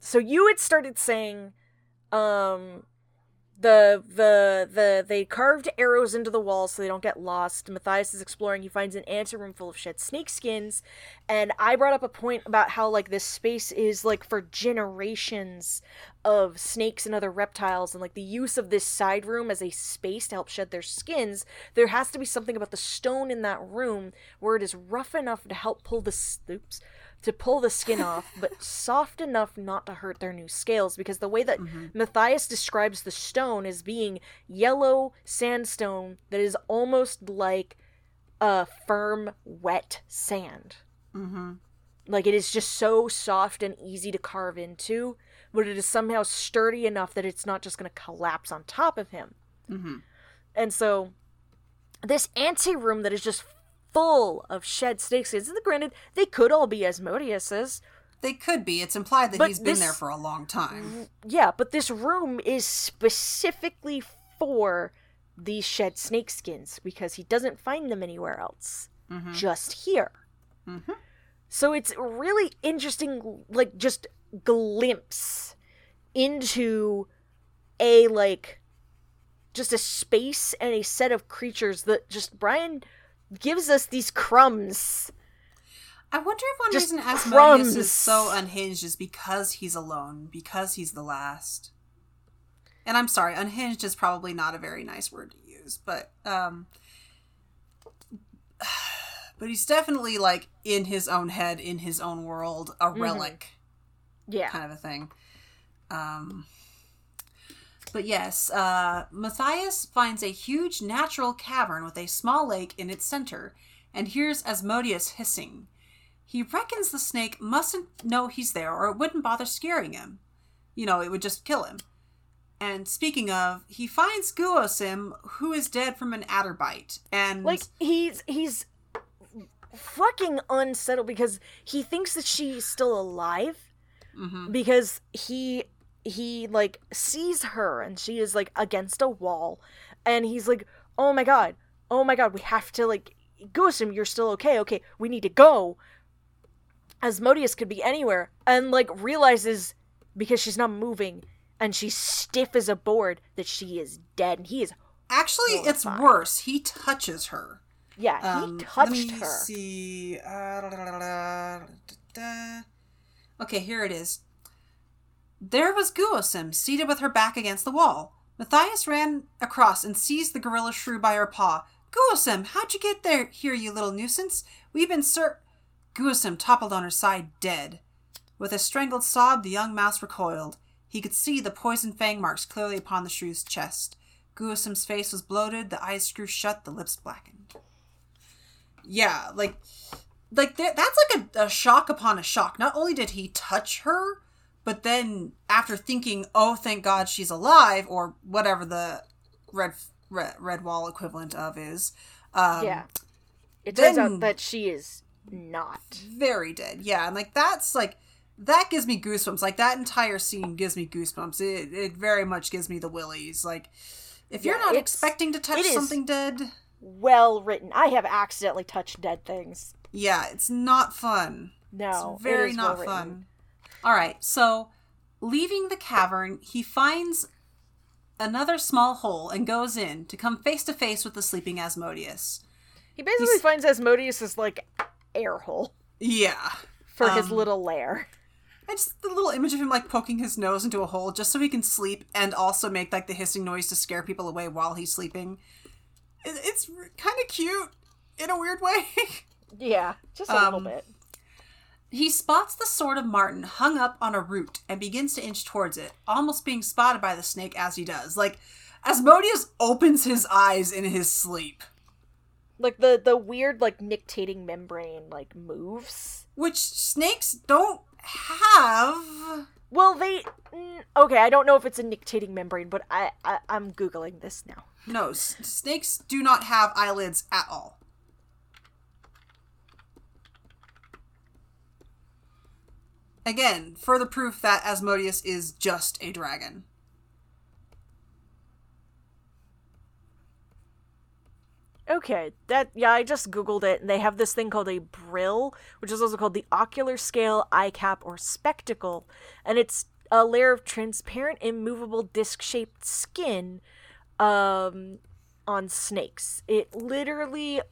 So you had started saying, they carved arrows into the wall so they don't get lost. Matthias is exploring. He finds an anteroom full of shed snake skins. And I brought up a point about how, like, this space is, like, for generations of snakes and other reptiles. And, like, the use of this side room as a space to help shed their skins. There has to be something about the stone in that room where it is rough enough to help pull the... to pull the skin off, but soft enough not to hurt their new scales, because the way that Matthias describes the stone as being yellow sandstone that is almost like a firm, wet sand. Mm-hmm. Like, it is just so soft and easy to carve into, but it is somehow sturdy enough that it's not just going to collapse on top of him. Mm-hmm. And so, this anteroom that is just full of shed snake skins. And granted, they could all be Asmodeus's. They could be. It's implied that he's been there for a long time. Yeah, but this room is specifically for these shed snake skins because he doesn't find them anywhere else. Mm-hmm. Just here. Mm-hmm. So it's really interesting, like, just glimpse into a, like, just a space and a set of creatures that just Brian... gives us these crumbs. I wonder if one reason Asmodeus is so unhinged is because he's alone, because he's the last. And I'm sorry, unhinged is probably not a very nice word to use, but he's definitely, like, in his own head, in his own world, a relic, kind of a thing. But yes, Matthias finds a huge natural cavern with a small lake in its center, and hears Asmodeus hissing. He reckons the snake mustn't know he's there, or it wouldn't bother scaring him. You know, it would just kill him. And speaking of, he finds Guosim, who is dead from an adder bite, and... like, he's fucking unsettled because he thinks that she's still alive, because he like sees her and she is, like, against a wall, and he's like, oh my god, we have to, like, Guosim, you're still okay, we need to go. Asmodeus could be anywhere, and, like, realizes, because she's not moving and she's stiff as a board, that she is dead, and he is actually horrified. It's worse, he touches her. He touched her. See. Okay, here it is. There was Guosim, seated with her back against the wall. Matthias ran across and seized the gorilla shrew by her paw. Guosim, how'd you get there? Here, you little nuisance. We've been Guosim toppled on her side, dead. With a strangled sob, the young mouse recoiled. He could see the poison fang marks clearly upon the shrew's chest. Guosim's face was bloated, the eyes screwed shut, the lips blackened. Yeah, like that's like a shock upon a shock. Not only did he touch her, but then, after thinking, oh, thank God she's alive, or whatever the Redwall equivalent of is. It turns out that she is not. Very dead, yeah. And, like, that's, like, that gives me goosebumps. Like, that entire scene gives me goosebumps. It very much gives me the willies. Like, if you're not expecting to touch something dead... well written. I have accidentally touched dead things. Yeah, it's not fun. No, it's very not fun. All right, so leaving the cavern, he finds another small hole and goes in to come face to face with the sleeping Asmodeus. He basically finds Asmodeus's, like, air hole. Yeah. For his little lair. And just the little image of him, like, poking his nose into a hole just so he can sleep and also make, like, the hissing noise to scare people away while he's sleeping. It's kind of cute in a weird way. Yeah, just a little bit. He spots the sword of Martin hung up on a root and begins to inch towards it, almost being spotted by the snake as he does. Like, Asmodeus opens his eyes in his sleep. Like, the weird, like, nictating membrane, like, moves. Which snakes don't have. Well, they... okay, I don't know if it's a nictating membrane, but I'm Googling this now. No, snakes do not have eyelids at all. Again, further proof that Asmodeus is just a dragon. Okay, I just googled it, and they have this thing called a brill, which is also called the ocular scale, eye cap, or spectacle, and it's a layer of transparent, immovable, disc-shaped skin on snakes. It literally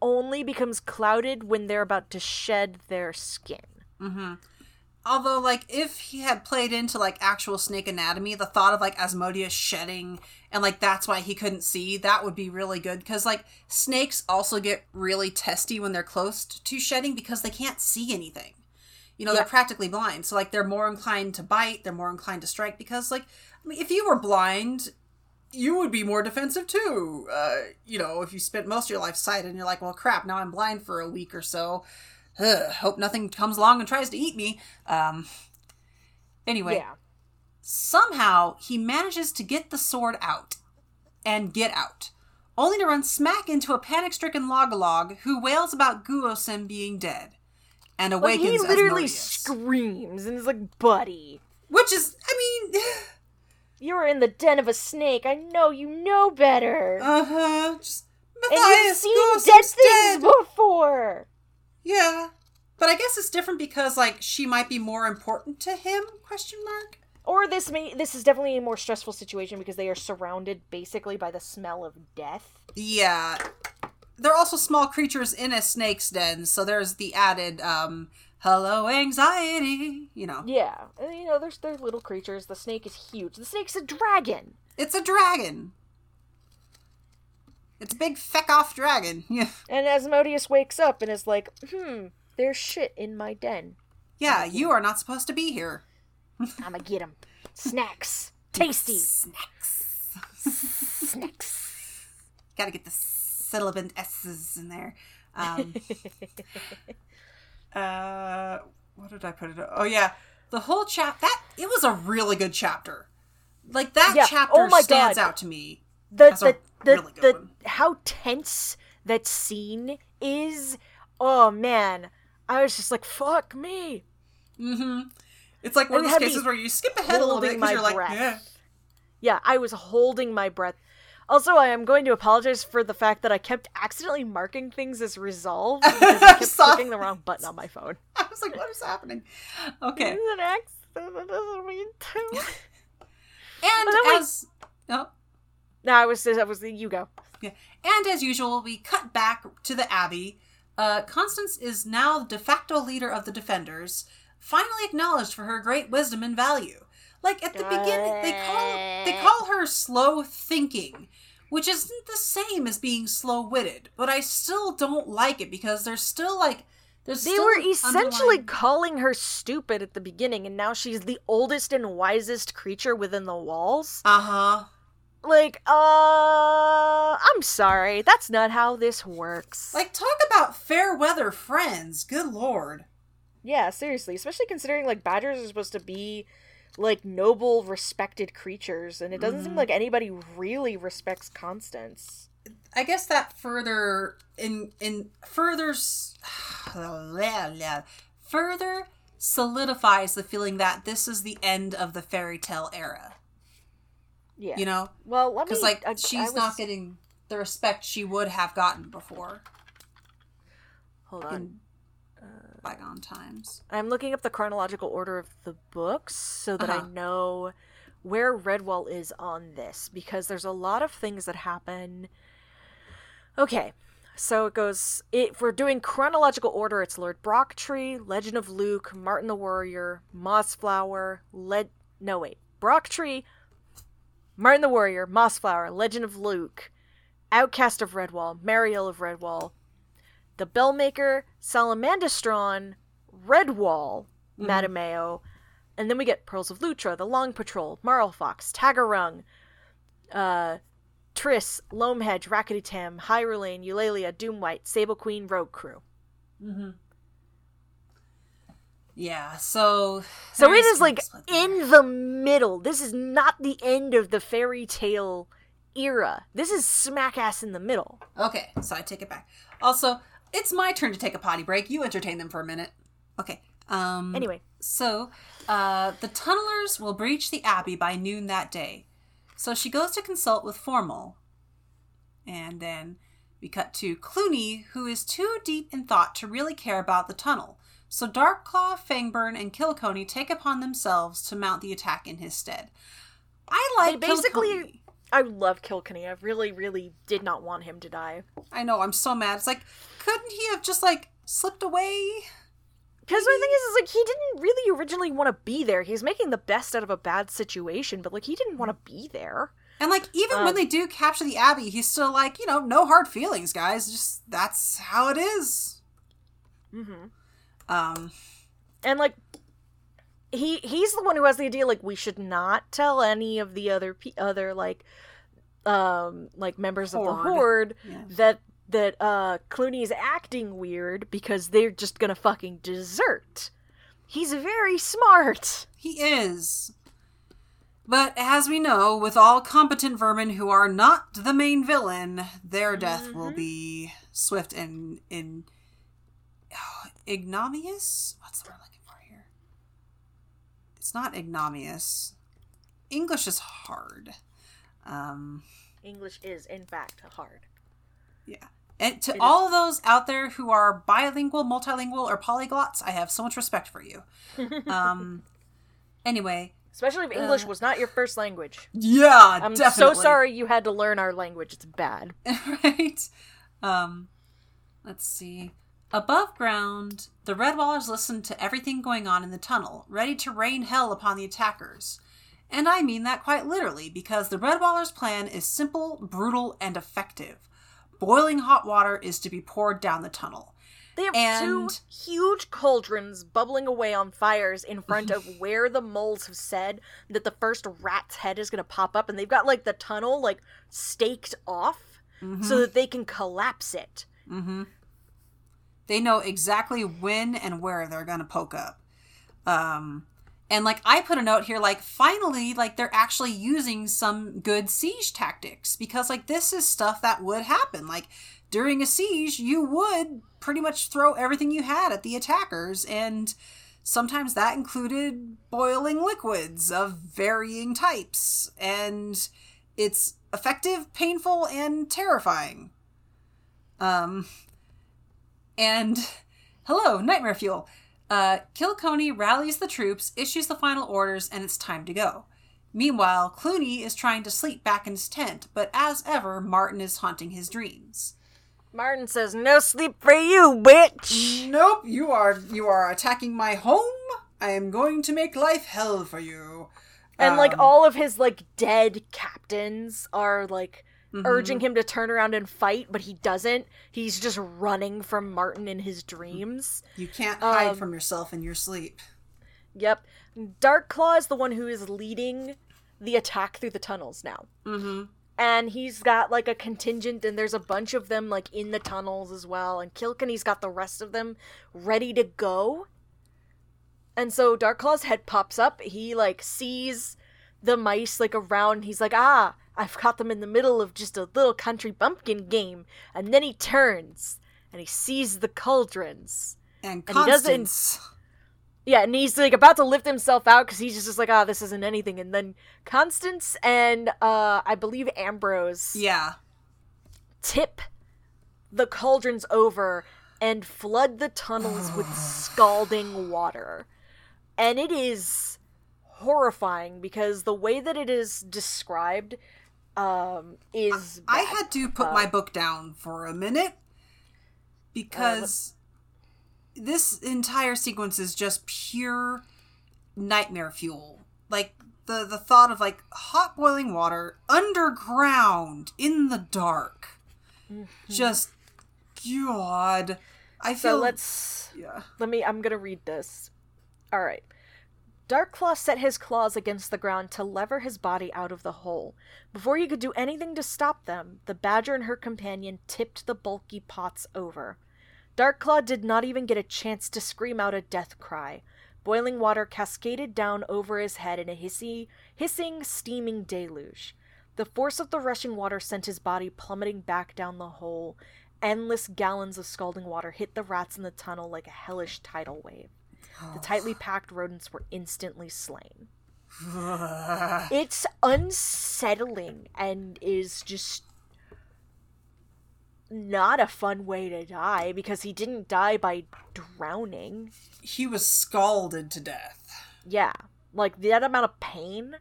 only becomes clouded when they're about to shed their skin. Mm-hmm. Although, like, if he had played into, like, actual snake anatomy, the thought of, like, Asmodeus shedding and, like, that's why he couldn't see, that would be really good. Because, like, snakes also get really testy when they're close to shedding because they can't see anything. You know, yeah. They're practically blind. So, like, they're more inclined to bite. They're more inclined to strike because, like, I mean, if you were blind, you would be more defensive, too. You know, if you spent most of your life sighted and you're like, well, crap, now I'm blind for a week or so. Hope nothing comes along and tries to eat me. Anyway, yeah. Somehow he manages to get the sword out and get out, only to run smack into a panic-stricken Log-a-Log who wails about Guosim being dead and awakens Asmodeus. He literally screams and is like, buddy. Which is, I mean... You were in the den of a snake. I know you know better. Uh-huh. Just, Matthias, and you've seen dead things before. Yeah, but I guess it's different because, like, she might be more important to him, question mark? Or this is definitely a more stressful situation because they are surrounded basically by the smell of death. Yeah. They're also small creatures in a snake's den, so there's the added, hello anxiety, you know. Yeah, you know, they're little creatures. The snake is huge. The snake's a dragon. It's a dragon. It's a big feck-off dragon. Yeah. And Asmodeus wakes up and is like, there's shit in my den. Yeah, you are not supposed to be here. I'ma get him. Snacks. Tasty. Snacks. Snacks. Gotta get the sibilant S's in there. What did I put it on? Oh, yeah. The whole chapter. It was a really good chapter. Like, that chapter stands out to me. How tense that scene is, oh man, I was just like, fuck me. Mm-hmm. It's like one of those cases where you skip ahead a little bit because you're like, yeah. Yeah, I was holding my breath. Also, I am going to apologize for the fact that I kept accidentally marking things as resolved because I kept clicking the wrong button on my phone. I was like, what is happening? Okay. It was an accident, it doesn't mean to. And as... Oh. No, I was you go. Yeah. And as usual, we cut back to the Abbey. Constance is now the de facto leader of the Defenders, finally acknowledged for her great wisdom and value. Like, at the beginning, they call her slow thinking, which isn't the same as being slow-witted, but I still don't like it because there's still, like... They were essentially calling her stupid at the beginning, and now she's the oldest and wisest creature within the walls. Uh-huh. Like, I'm sorry. That's not how this works. Like, talk about fair weather friends. Good lord. Yeah, seriously. Especially considering, like, badgers are supposed to be, like, noble, respected creatures. And it doesn't seem like anybody really respects Constance. I guess that further solidifies the feeling that this is the end of the fairy tale era. Yeah. You know? Well, let me... Because, like, she's not getting the respect she would have gotten before. Hold on. Bygone times. I'm looking up the chronological order of the books so that I know where Redwall is on this, because there's a lot of things that happen. Okay. So it goes... If we're doing chronological order, it's Lord Brocktree, Legend of Luke, Martin the Warrior, Mossflower, Brocktree... Martin the Warrior, Mossflower, Legend of Luke, Outcast of Redwall, Mariel of Redwall, The Bellmaker, Salamandastron, Redwall, Matameo, and then we get Pearls of Lutra, The Long Patrol, Marlfox, Tagarung, Triss, Loamhedge, Rakitam, Hyrulean, Eulalia, Doomwhite, Sable Queen, Rogue Crew. Mm-hmm. Yeah, so it is, like, in the middle. This is not the end of the fairy tale era. This is smack ass in the middle. Okay, so I take it back. Also, it's my turn to take a potty break. You entertain them for a minute. Okay. Anyway. So, the tunnelers will breach the abbey by noon that day. So she goes to consult with Formal. And then We cut to Cluny, who is too deep in thought to really care about the tunnel, so Dark Claw, Fangburn, and Kilconey take upon themselves to mount the attack in his stead. Kilconey. I love Kilconey. I really, really did not want him to die. I know, I'm so mad. It's like, couldn't he have just, slipped away? Because my thing is, he didn't really originally want to be there. He's making the best out of a bad situation, but, he didn't want to be there. And, even when they do capture the abbey, he's still no hard feelings, guys. Just, that's how it is. Mm-hmm. And, he's the one who has the idea, we should not tell any of the other members of the Horde that Cluny's acting weird because they're just gonna fucking desert. He's very smart. He is. But as we know, with all competent vermin who are not the main villain, their death will be swift and ignominious? What's the word I'm looking for here? It's not ignominious. English is hard. English is, in fact, hard. Yeah. And to all those out there who are bilingual, multilingual, or polyglots, I have so much respect for you. Anyway. Especially if English was not your first language. Yeah, definitely. I'm so sorry you had to learn our language. It's bad. Right? Let's see. Above ground, the Redwallers listened to everything going on in the tunnel, ready to rain hell upon the attackers. And I mean that quite literally, because the Redwallers' plan is simple, brutal, and effective. Boiling hot water is to be poured down the tunnel. They have two huge cauldrons bubbling away on fires in front of where the moles have said that the first rat's head is going to pop up. And they've got, the tunnel, staked off so that they can collapse it. Mm-hmm. They know exactly when and where they're going to poke up. And, I put a note here, finally, they're actually using some good siege tactics. Because, this is stuff that would happen. During a siege, you would pretty much throw everything you had at the attackers. And sometimes that included boiling liquids of varying types. And it's effective, painful, and terrifying. And, hello, nightmare fuel. Kilconey rallies the troops, issues the final orders, and it's time to go. Meanwhile, Cluny is trying to sleep back in his tent, but as ever, Martin is haunting his dreams. Martin says, "No sleep for you, bitch!" Nope, you are attacking my home. I am going to make life hell for you. And, all of his, dead captains are, urging him to turn around and fight, but he doesn't. He's just running from Martin in his dreams. You can't hide from yourself in your sleep. Yep. Dark Claw is the one who is leading the attack through the tunnels now. Mm-hmm. And he's got, a contingent, and there's a bunch of them, in the tunnels as well. And Kilkenny's got the rest of them ready to go. And so Dark Claw's head pops up. He, sees the mice, around. He's like, ah, I've caught them in the middle of just a little country bumpkin game. And then he turns, and he sees the cauldrons. And Constance. And he's, about to lift himself out because he's just ah, this isn't anything. And then Constance and, I believe, Ambrose. Yeah. Tip the cauldrons over and flood the tunnels with scalding water. And it is horrifying because the way that it is described is I had to put my book down for a minute because this entire sequence is just pure nightmare fuel. The thought of hot boiling water underground in the dark. Just God. I feel I'm gonna read this. All right. Dark Claw set his claws against the ground to lever his body out of the hole. Before he could do anything to stop them, the badger and her companion tipped the bulky pots over. Dark Claw did not even get a chance to scream out a death cry. Boiling water cascaded down over his head in a hissing, steaming deluge. The force of the rushing water sent his body plummeting back down the hole. Endless gallons of scalding water hit the rats in the tunnel like a hellish tidal wave. The tightly packed rodents were instantly slain. It's unsettling and is just not a fun way to die, because he didn't die by drowning. He was scalded to death. Yeah. Like, that amount of pain,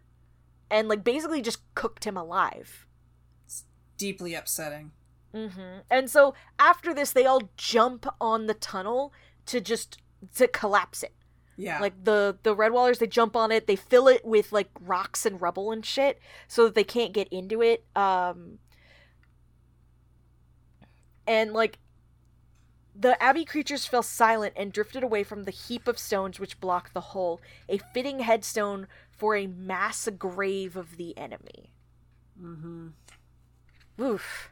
and, like, basically just cooked him alive. It's deeply upsetting. Mm-hmm. And so, after this, they all jump on the tunnel to collapse it. Yeah. Like, the Redwallers, they jump on it, they fill it with, like, rocks and rubble and shit, so that they can't get into it. And, like, the abbey creatures fell silent and drifted away from the heap of stones which blocked the hole, a fitting headstone for a mass grave of the enemy. Mm-hmm. Oof.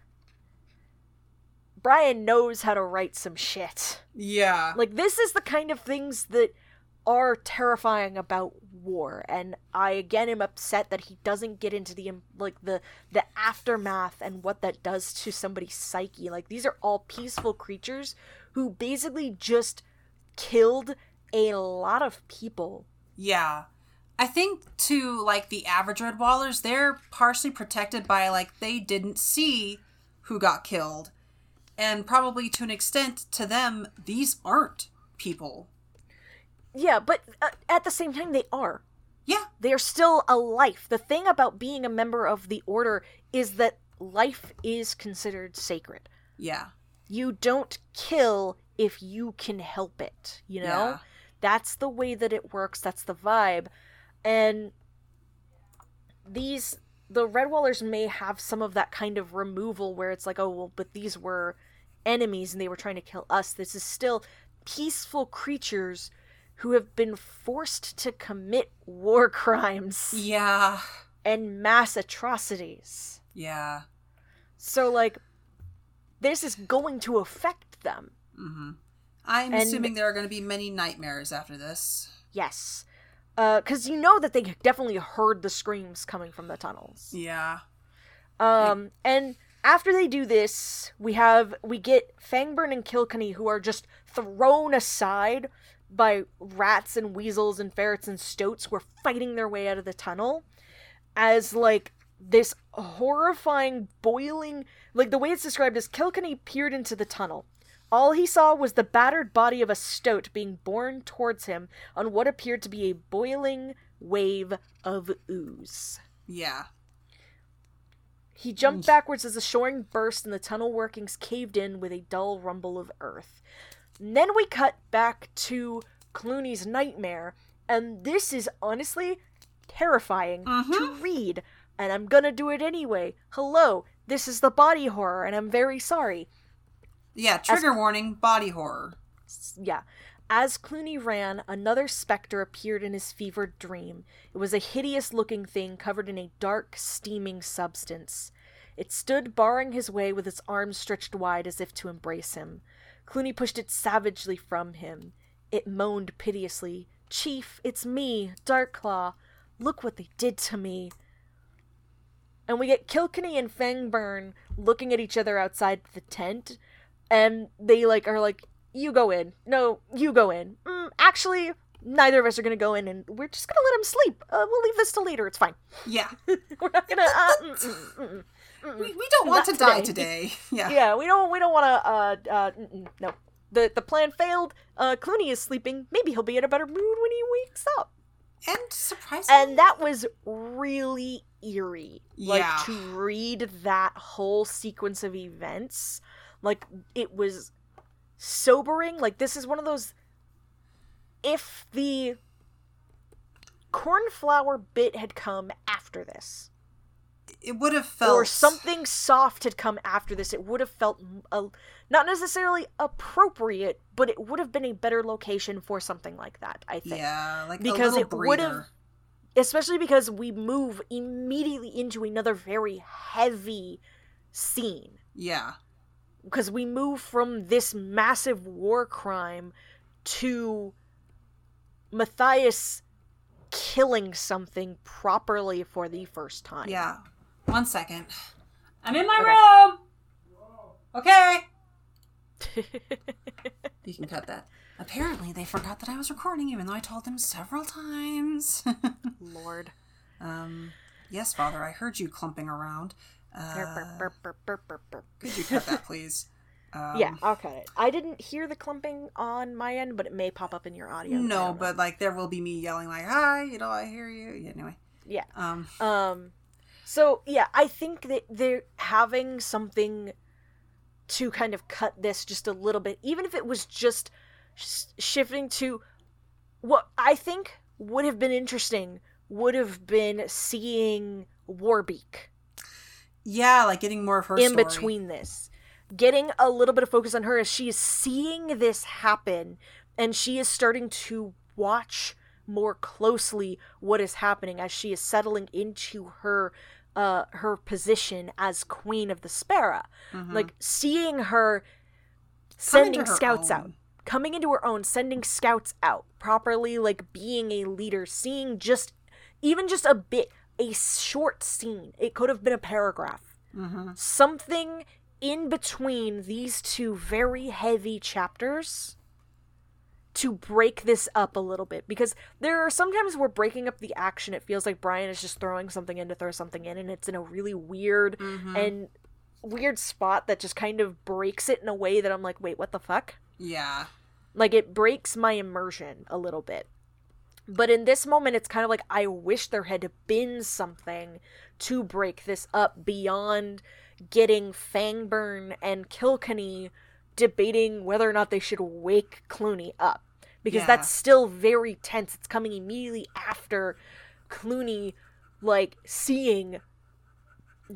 Brian knows how to write some shit. Yeah. Like, this is the kind of things that are terrifying about war, and I again am upset that he doesn't get into the aftermath and what that does to somebody's psyche. Like, these are all peaceful creatures who basically just killed a lot of people. Yeah. I think to, like, the average Redwallers, they're partially protected by, like, they didn't see who got killed, and probably to an extent to them these aren't people. Yeah, but at the same time, they are. Yeah. They are still a life. The thing about being a member of the Order is that life is considered sacred. Yeah. You don't kill if you can help it, you know? Yeah. That's the way that it works. That's the vibe. And the Redwallers may have some of that kind of removal where it's like, oh, well, but these were enemies and they were trying to kill us. This is still peaceful creatures who have been forced to commit war crimes. Yeah. And mass atrocities. Yeah. So, like, this is going to affect them. Mm-hmm. I'm assuming there are going to be many nightmares after this. Yes. Because you know that they definitely heard the screams coming from the tunnels. Yeah. And after they do this, we get Fangburn and Kilconey, who are just thrown aside by rats and weasels and ferrets and stoats who are fighting their way out of the tunnel, as, like, this horrifying boiling, like, the way it's described is Kilconey peered into the tunnel. All he saw was the battered body of a stoat being borne towards him on what appeared to be a boiling wave of ooze. Yeah. He jumped backwards as the shoring burst and the tunnel workings caved in with a dull rumble of earth. And then we cut back to Cluny's nightmare, and this is honestly terrifying to read, and I'm gonna do it anyway. Hello, this is the body horror, and I'm very sorry. Yeah, trigger warning, body horror. Yeah. As Cluny ran, another specter appeared in his fevered dream. It was a hideous-looking thing covered in a dark, steaming substance. It stood barring his way with its arms stretched wide as if to embrace him. Cluny pushed it savagely from him. It moaned piteously, "Chief, it's me, Dark Claw. Look what they did to me." And we get Kilconey and Fangburn looking at each other outside the tent, and they, like, are like, "You go in. No, you go in. Actually, neither of us are gonna go in, and we're just gonna let him sleep. We'll leave this till later. It's fine." Yeah. We're not gonna. We don't want to die today. Yeah. Yeah, we don't want to, no. The plan failed. Cluny is sleeping. Maybe he'll be in a better mood when he wakes up. And surprisingly. And that was really eerie. Yeah. Like, to read that whole sequence of events, like, it was sobering. Like, this is one of those, if the cornflower bit had come after this, it would have felt, or something soft had come after this, it would have felt not necessarily appropriate, but it would have been a better location for something like that, I think. Yeah, like, because it would have, especially because we move immediately into another very heavy scene. Yeah, because we move from this massive war crime to Matthias killing something properly for the first time. Yeah. 1 second. I'm in my room! Okay! You can cut that. Apparently they forgot that I was recording, even though I told them several times. Lord. Yes, Father, I heard you clumping around. Could you cut that, please? Yeah, I'll cut it. I didn't hear the clumping on my end, but it may pop up in your audio. No, but like there will be me yelling like, hi, you know, I hear you. Yeah, anyway. Yeah. So yeah, I think that they're having something to kind of cut this just a little bit, even if it was just shifting to what I think would have been interesting would have been seeing Warbeak. Yeah, like getting more of her story. In between this. Getting a little bit of focus on her as she is seeing this happen, and she is starting to watch more closely what is happening as she is settling into her her position as Queen of the Sparrow. Mm-hmm. Like seeing her sending scouts out, coming into her own, sending scouts out properly, like being a leader, seeing just even just a bit, a short scene. It could have been a paragraph. Mm-hmm. Something in between these two very heavy chapters to break this up a little bit, because there are sometimes we're breaking up the action. It feels like Brian is just throwing something in to throw something in, and it's in a really weird and weird spot that just kind of breaks it in a way that I'm like, wait, what the fuck? Yeah. Like it breaks my immersion a little bit. But in this moment, it's kind of like, I wish there had been something to break this up beyond getting Fangburn and Kilconey debating whether or not they should wake Cluny up. Because that's still very tense. It's coming immediately after Cluny, like, seeing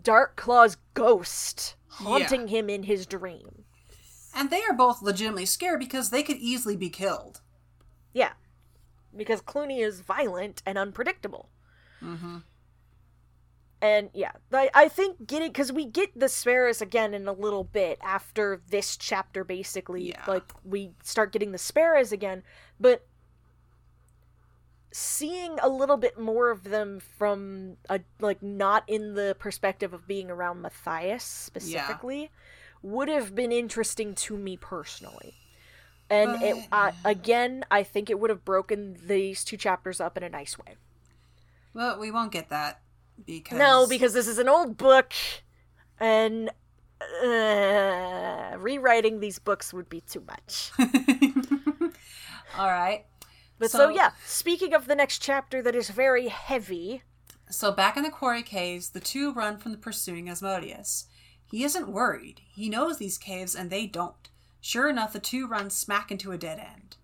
Dark Claw's ghost haunting him in his dream. And they are both legitimately scared because they could easily be killed. Yeah. Because Cluny is violent and unpredictable. Mm-hmm. And yeah, I think getting, because we get the Sparrows again in a little bit after this chapter, basically. Yeah. Like, we start getting the Sparrows again, but seeing a little bit more of them from, like, not in the perspective of being around Matthias, specifically, would have been interesting to me personally. And but... again, I think it would have broken these two chapters up in a nice way. Well, we won't get that. Because this is an old book, and rewriting these books would be too much. All right. But so, yeah, speaking of the next chapter that is very heavy. So back in the quarry caves, the two run from the pursuing Asmodeus. He isn't worried. He knows these caves, and they don't. Sure enough, the two run smack into a dead end.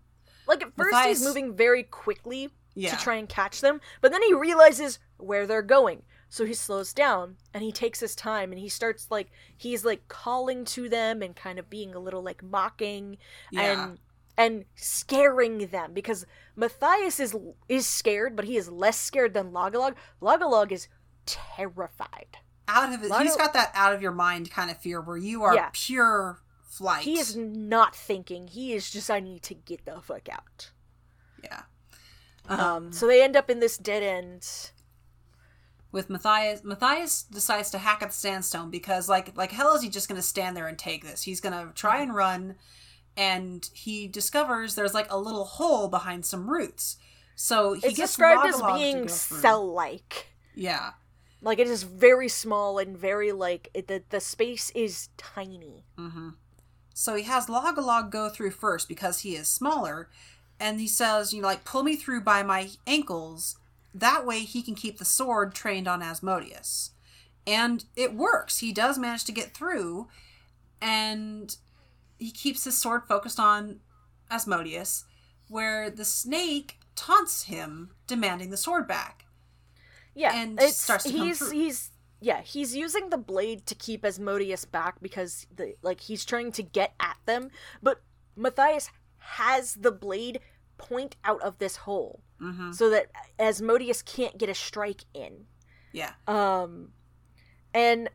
Like, at first he's moving very quickly to try and catch them, but then he realizes where they're going. So he slows down and he takes his time and he starts like, he's like calling to them and kind of being a little like mocking and scaring them, because Matthias is scared, but he is less scared than Log-a-Log. Log-a-Log is terrified. He's got that out of your mind kind of fear where you are pure flight. He is not thinking. He is just, I need to get the fuck out. Yeah. So they end up in this dead end. With Matthias decides to hack at the sandstone because, like hell is he just going to stand there and take this? He's going to try and run, and he discovers there's, like, a little hole behind some roots. So he gets described as being cell-like. Yeah. Like, it is very small and very, like, the space is tiny. Mm-hmm. So he has Log-a-Log go through first because he is smaller, and he says, you know, like, pull me through by my ankles. That way he can keep the sword trained on Asmodeus. And it works. He does manage to get through, and he keeps his sword focused on Asmodeus, where the snake taunts him, demanding the sword back. Yeah. And starts to come through. He's using the blade to keep Asmodeus back because he's trying to get at them, but Matthias has the blade point out of this hole. Mm-hmm. So that Asmodeus can't get a strike in. Yeah. And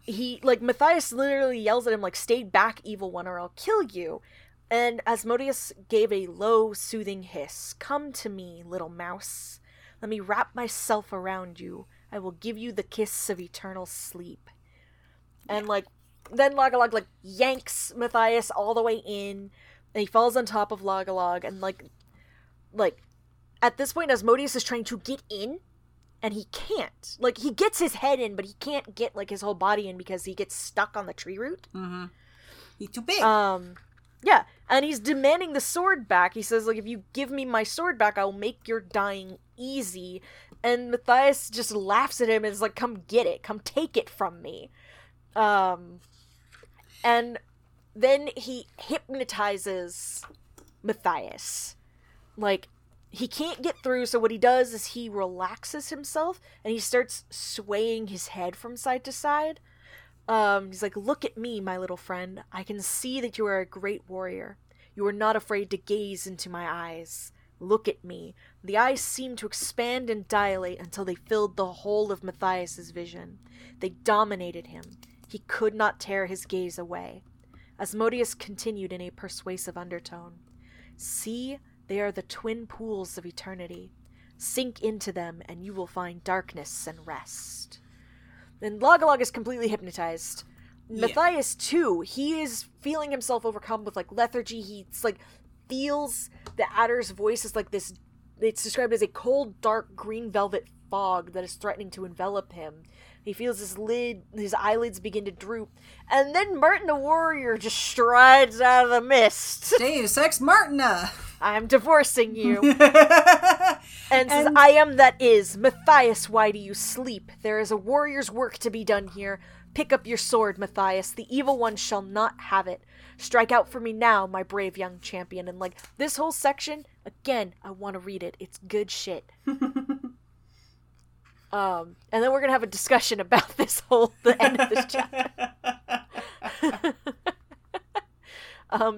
he, like, Matthias literally yells at him, like, stay back, evil one, or I'll kill you. And Asmodeus gave a low, soothing hiss. Come to me, little mouse. Let me wrap myself around you. I will give you the kiss of eternal sleep. And, like, then Log-a-Log, like, yanks Matthias all the way in, and he falls on top of Log-a-Log, and, like, at this point, Asmodeus is trying to get in, and he can't. Like, he gets his head in, but he can't get, like, his whole body in because he gets stuck on the tree root. Mm-hmm. He's too big. Yeah, and he's demanding the sword back. He says, like, if you give me my sword back, I'll make your dying easy. And Matthias just laughs at him and is like, come get it. Come take it from me. And then he hypnotizes Matthias. Like, he can't get through, so what he does is he relaxes himself, and he starts swaying his head from side to side. He's like, look at me, my little friend. I can see that you are a great warrior. You are not afraid to gaze into my eyes. Look at me. The eyes seemed to expand and dilate until they filled the whole of Matthias's vision. They dominated him. He could not tear his gaze away. Asmodeus continued in a persuasive undertone. See, they are the twin pools of eternity. Sink into them, and you will find darkness and rest. And Log-a-Log is completely hypnotized. Yeah. Matthias, too, he is feeling himself overcome with, like, lethargy. He's, like, feels the adder's voice is, like, this... It's described as a cold, dark, green velvet fog that is threatening to envelop him. He feels his eyelids begin to droop. And then Martin the warrior just strides out of the mist. Deus Ex Martina! I'm divorcing you. And says, I am that is. Matthias, why do you sleep? There is a warrior's work to be done here. Pick up your sword, Matthias. The evil one shall not have it. Strike out for me now, my brave young champion. And, like, this whole section, again, I want to read it. It's good shit. And then we're going to have a discussion about this whole, the end of this chapter.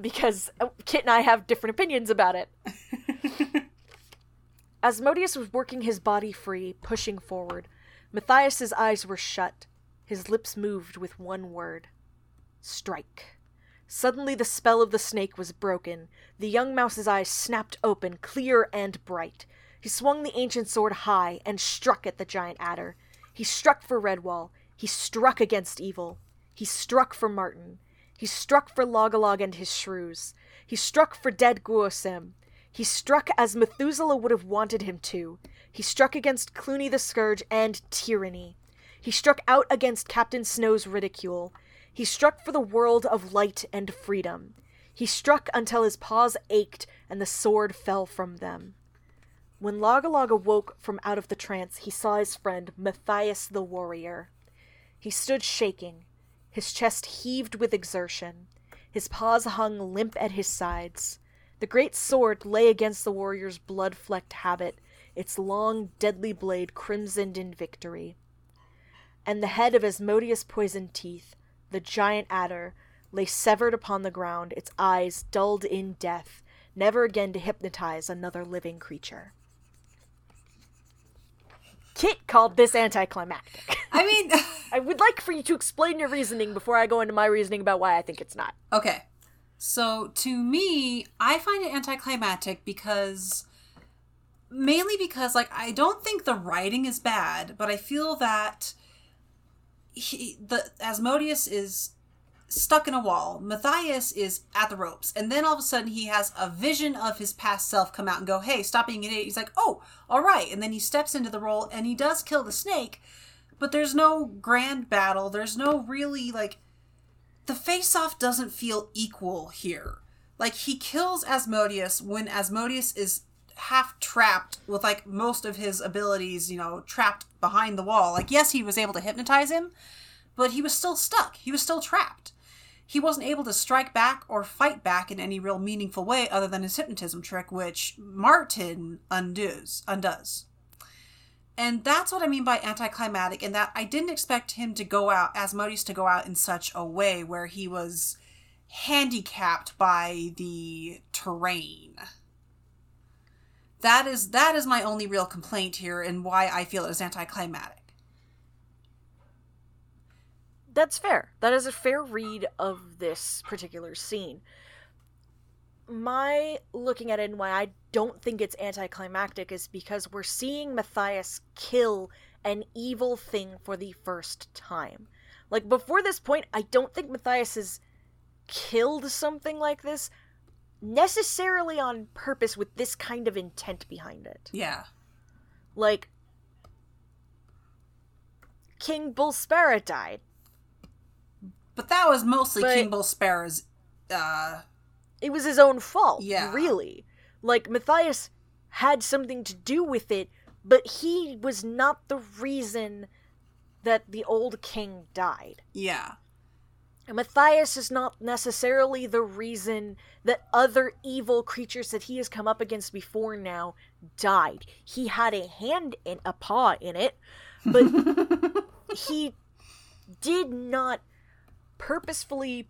Because Kit and I have different opinions about it. Asmodeus was working his body free, pushing forward. Matthias's eyes were shut. His lips moved with one word. Strike. Suddenly the spell of the snake was broken. The young mouse's eyes snapped open, clear and bright. He swung the ancient sword high and struck at the giant adder. He struck for Redwall. He struck against evil. He struck for Martin. He struck for Log-a-Log and his shrews. He struck for dead Guosim. He struck as Methuselah would have wanted him to. He struck against Cluny the Scourge and tyranny. He struck out against Captain Snow's ridicule. He struck for the world of light and freedom. He struck until his paws ached and the sword fell from them. When Log-a-Log awoke from out of the trance, he saw his friend, Matthias the warrior. He stood shaking. His chest heaved with exertion. His paws hung limp at his sides. The great sword lay against the warrior's blood-flecked habit, its long, deadly blade crimsoned in victory. And the head of Asmodeus' poisoned teeth, the giant adder, lay severed upon the ground, its eyes dulled in death, never again to hypnotize another living creature. Kit called this anticlimactic. I mean... I would like for you to explain your reasoning before I go into my reasoning about why I think it's not. Okay. So, to me, I find it anticlimactic because, mainly because, like, I don't think the writing is bad, but I feel that Asmodeus is stuck in a wall. Matthias is at the ropes. And then all of a sudden he has a vision of his past self come out and go, hey, stop being an idiot. He's like, oh, all right. And then he steps into the role and he does kill the snake, but there's no grand battle. There's no really, like... The face-off doesn't feel equal here. Like, he kills Asmodeus when Asmodeus is half-trapped with, like, most of his abilities, you know, trapped behind the wall. Like, yes, he was able to hypnotize him, but he was still stuck. He was still trapped. He wasn't able to strike back or fight back in any real meaningful way other than his hypnotism trick, which Martin undoes. And that's what I mean by anticlimactic, in that I didn't expect him to go out, Asmodeus to go out in such a way where he was handicapped by the terrain. That is my only real complaint here and why I feel it is anticlimactic. That's fair. That is a fair read of this particular scene. My looking at it and why I don't think it's anticlimactic is because we're seeing Matthias kill an evil thing for the first time. Like, before this point, I don't think Matthias has killed something like this necessarily on purpose with this kind of intent behind it. Yeah. Like, King Bulsparra died. But that was mostly King Bulsparra's, it was his own fault, really. Like, Matthias had something to do with it, but he was not the reason that the old king died. Yeah. And Matthias is not necessarily the reason that other evil creatures that he has come up against before now died. He had a hand and a paw in it, but he did not purposefully,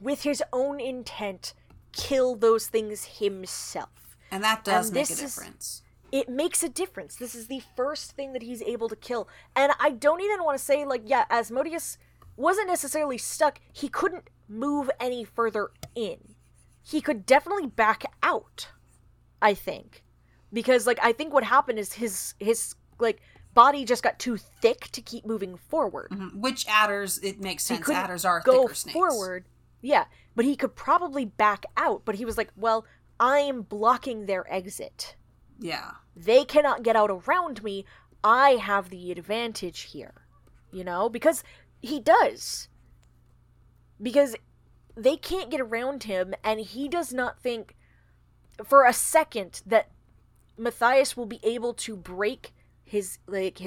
with his own intent, kill those things himself. And that does make a difference. It makes a difference. This is the first thing that he's able to kill. And I don't even want to say, like, yeah, Asmodeus wasn't necessarily stuck. He couldn't move any further in. He could definitely back out, I think. Because, like, I think what happened is his like, body just got too thick to keep moving forward. Mm-hmm. Which adders, it makes sense. Adders are thicker snakes. Go forward, yeah. But he could probably back out. But he was like, well, I'm blocking their exit. Yeah. They cannot get out around me. I have the advantage here. You know? Because he does. Because they can't get around him, and he does not think for a second that Matthias will be able to break his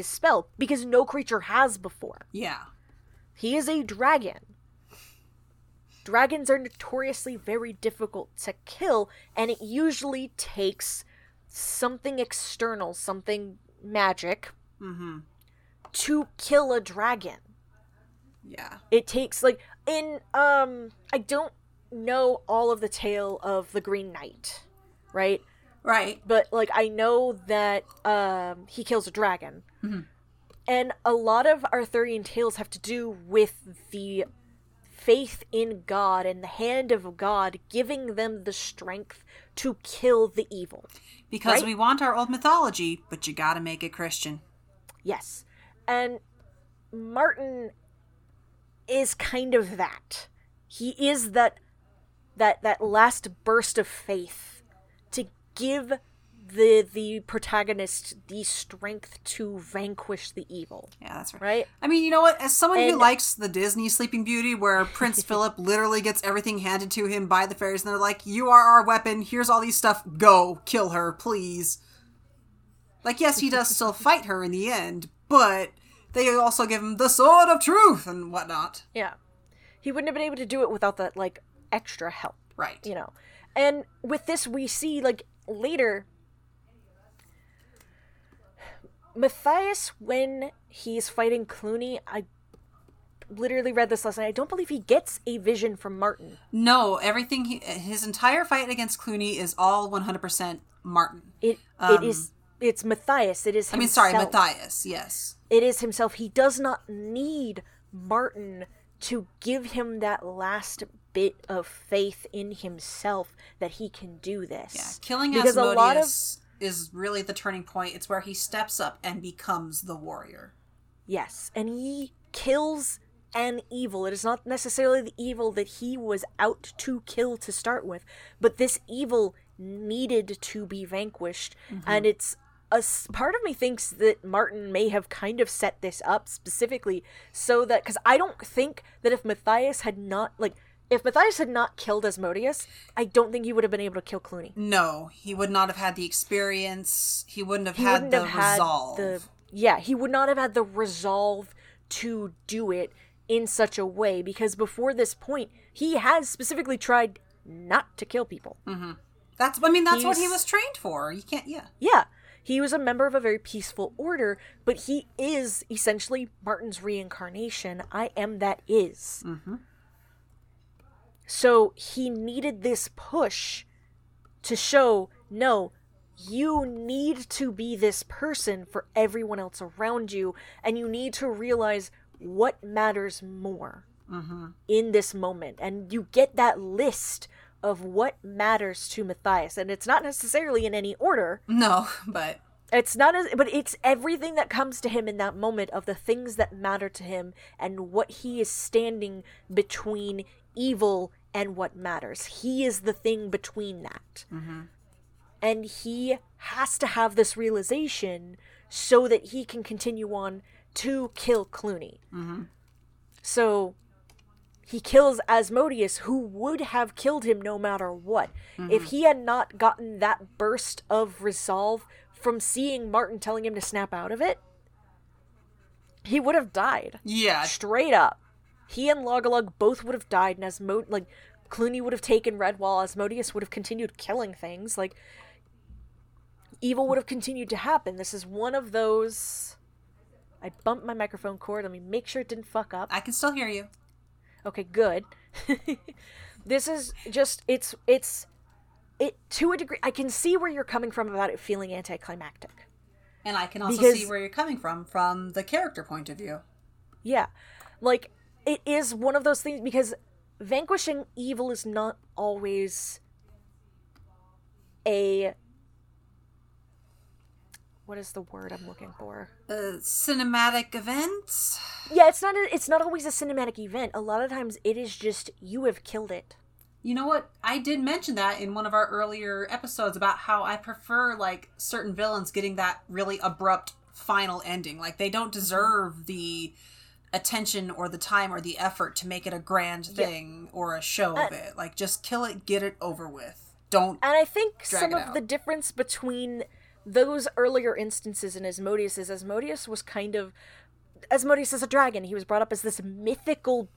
spell, because no creature has before. Yeah. He is a dragon. Dragons are notoriously very difficult to kill, and it usually takes something external, something magic, mm-hmm, to kill a dragon. Yeah. It takes, like, in, I don't know all of the tale of the Green Knight, right? Right. But, like, I know that he kills a dragon. Mm-hmm. And a lot of Arthurian tales have to do with the faith in God and the hand of God giving them the strength to kill the evil. Because we want our old mythology, but you gotta make it Christian. Yes. And Martin is kind of that. He is that last burst of faith to give the protagonist the strength to vanquish the evil. Yeah, that's right. Right? I mean, you know what? As someone who likes the Disney Sleeping Beauty, where Prince Philip literally gets everything handed to him by the fairies, and they're like, you are our weapon, here's all these stuff, go, kill her, please. Like, yes, he does still fight her in the end, but they also give him the sword of truth and whatnot. Yeah. He wouldn't have been able to do it without that, like, extra help. Right. You know? And with this, we see, like, later, Matthias, when he's fighting Cluny, I literally read this last night, I don't believe he gets a vision from Martin. No, everything, his entire fight against Cluny is all 100% Martin. It's Matthias, it is himself. I mean, sorry, Matthias, yes. It is himself. He does not need Martin to give him that last bit of faith in himself that he can do this. Yeah, killing Asmodeus is really the turning point. It's where he steps up and becomes the warrior. Yes, and he kills an evil. It is not necessarily the evil that he was out to kill to start with, but this evil needed to be vanquished, mm-hmm, and it's a part of me thinks that Martin may have kind of set this up specifically so that, because I don't think that if Matthias had not killed Asmodeus, I don't think he would have been able to kill Cluny. No, he would not have had the experience. He wouldn't have had the resolve. Yeah, he would not have had the resolve to do it in such a way, because before this point, he has specifically tried not to kill people. Mm-hmm. That's what he was trained for. You can't, yeah. Yeah, he was a member of a very peaceful order, but he is essentially Martin's reincarnation. I am that is. Mm-hmm. So he needed this push to show, no, you need to be this person for everyone else around you, and you need to realize what matters more, mm-hmm, in this moment. And you get that list of what matters to Matthias, and it's not necessarily in any order. No, but but it's everything that comes to him in that moment of the things that matter to him and what he is standing between evil and what matters. He is the thing between that. Mm-hmm. And he has to have this realization so that he can continue on to kill Cluny. Mm-hmm. So he kills Asmodeus, who would have killed him no matter what. Mm-hmm. If he had not gotten that burst of resolve from seeing Martin telling him to snap out of it, he would have died. Yeah. Straight up. He and Log-a-Log both would have died, and Cluny would have taken Redwall, Asmodeus would have continued killing things, like, evil would have continued to happen. This is one of those... I bumped my microphone cord, let me make sure it didn't fuck up. I can still hear you. Okay, good. This is just, it's to a degree, I can see where you're coming from about it feeling anticlimactic. And I can also see where you're coming from the character point of view. Yeah. Like, it is one of those things, because vanquishing evil is not always a... What is the word I'm looking for? Cinematic events? Yeah, it's not always a cinematic event. A lot of times it is just, you have killed it. You know what? I did mention that in one of our earlier episodes about how I prefer, like, certain villains getting that really abrupt final ending. Like, they don't deserve the attention or the time or the effort to make it a grand thing or a show of it. Like, just kill it, get it over with. Don't drag it out. And I think some of the difference between those earlier instances in Asmodeus is Asmodeus was kind of... Asmodeus is a dragon. He was brought up as this mythical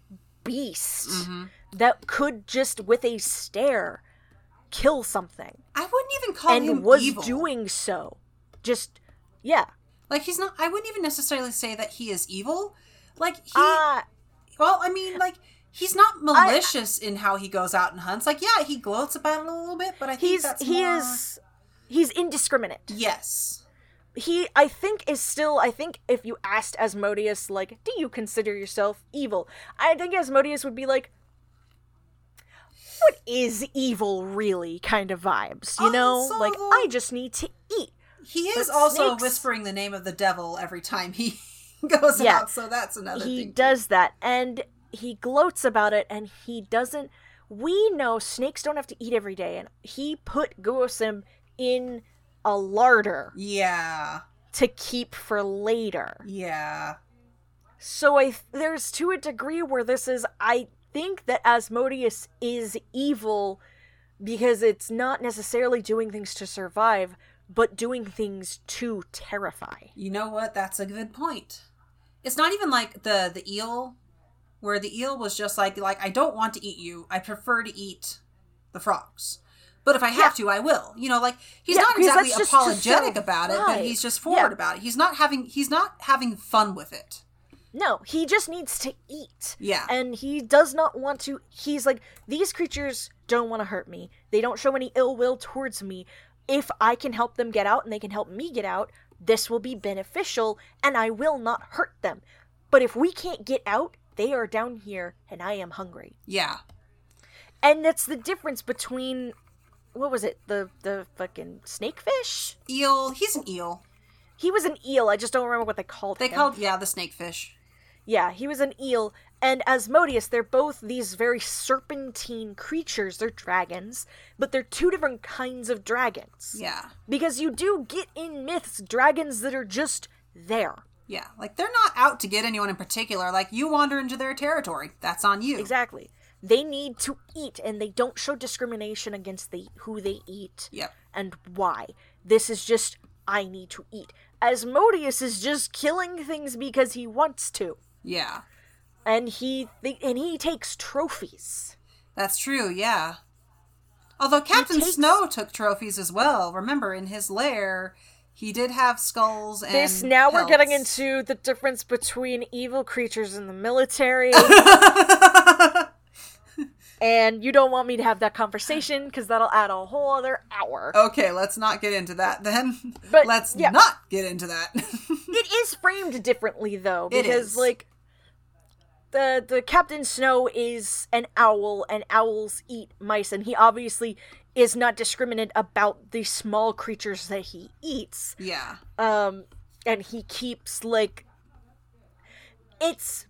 beast that could just, with a stare, kill something. I wouldn't even call him evil. And was doing so. Just, yeah. Like, he's not... I wouldn't even necessarily say that he is evil. Like, he... well, I mean, like... He's not malicious in how he goes out and hunts. Like, yeah, he gloats about it a little bit, but I think he's indiscriminate. Yes. I think if you asked Asmodeus, like, do you consider yourself evil? I think Asmodeus would be like, what is evil really kind of vibes, you know? Like, I just need to eat. He is also whispering the name of the devil every time he goes out, so that's another thing. He does that, and he gloats about it, and he doesn't... We know snakes don't have to eat every day, and he put Guosim in a larder. Yeah. To keep for later. Yeah. So there's to a degree where this is... I think that Asmodeus is evil because it's not necessarily doing things to survive, but doing things to terrify. You know what? That's a good point. It's not even like the eel... Where the eel was just like, I don't want to eat you. I prefer to eat the frogs. But if I have to, I will. You know, like, he's not exactly apologetic about it, but he's just forward about it. He's not having fun with it. No, he just needs to eat. Yeah. And he does not want to, he's like, these creatures don't want to hurt me. They don't show any ill will towards me. If I can help them get out and they can help me get out, this will be beneficial and I will not hurt them. But if we can't get out, they are down here, and I am hungry. Yeah. And that's the difference between, what was it, the fucking snakefish? Eel. He's an eel. He was an eel. I just don't remember what they called him. The snakefish. Yeah, he was an eel. And Asmodeus, they're both these very serpentine creatures. They're dragons, but they're two different kinds of dragons. Yeah. Because you do get in myths dragons that are just there. Yeah, like, they're not out to get anyone in particular. Like, you wander into their territory. That's on you. Exactly. They need to eat, and they don't show discrimination against who they eat and why. This is just, I need to eat. Asmodeus is just killing things because he wants to. Yeah. And he takes trophies. That's true, yeah. Although Captain Snow took trophies as well. Remember, in his lair... He did have skulls and this. Now pelts. We're getting into the difference between evil creatures in the military. And you don't want me to have that conversation because that'll add a whole other hour. Okay, let's not get into that then. But let's not get into that. It is framed differently though, because it is. Like the Captain Snow is an owl, and owls eat mice, and he obviously is not discriminate about the small creatures that he eats. Yeah. And he keeps, like... It's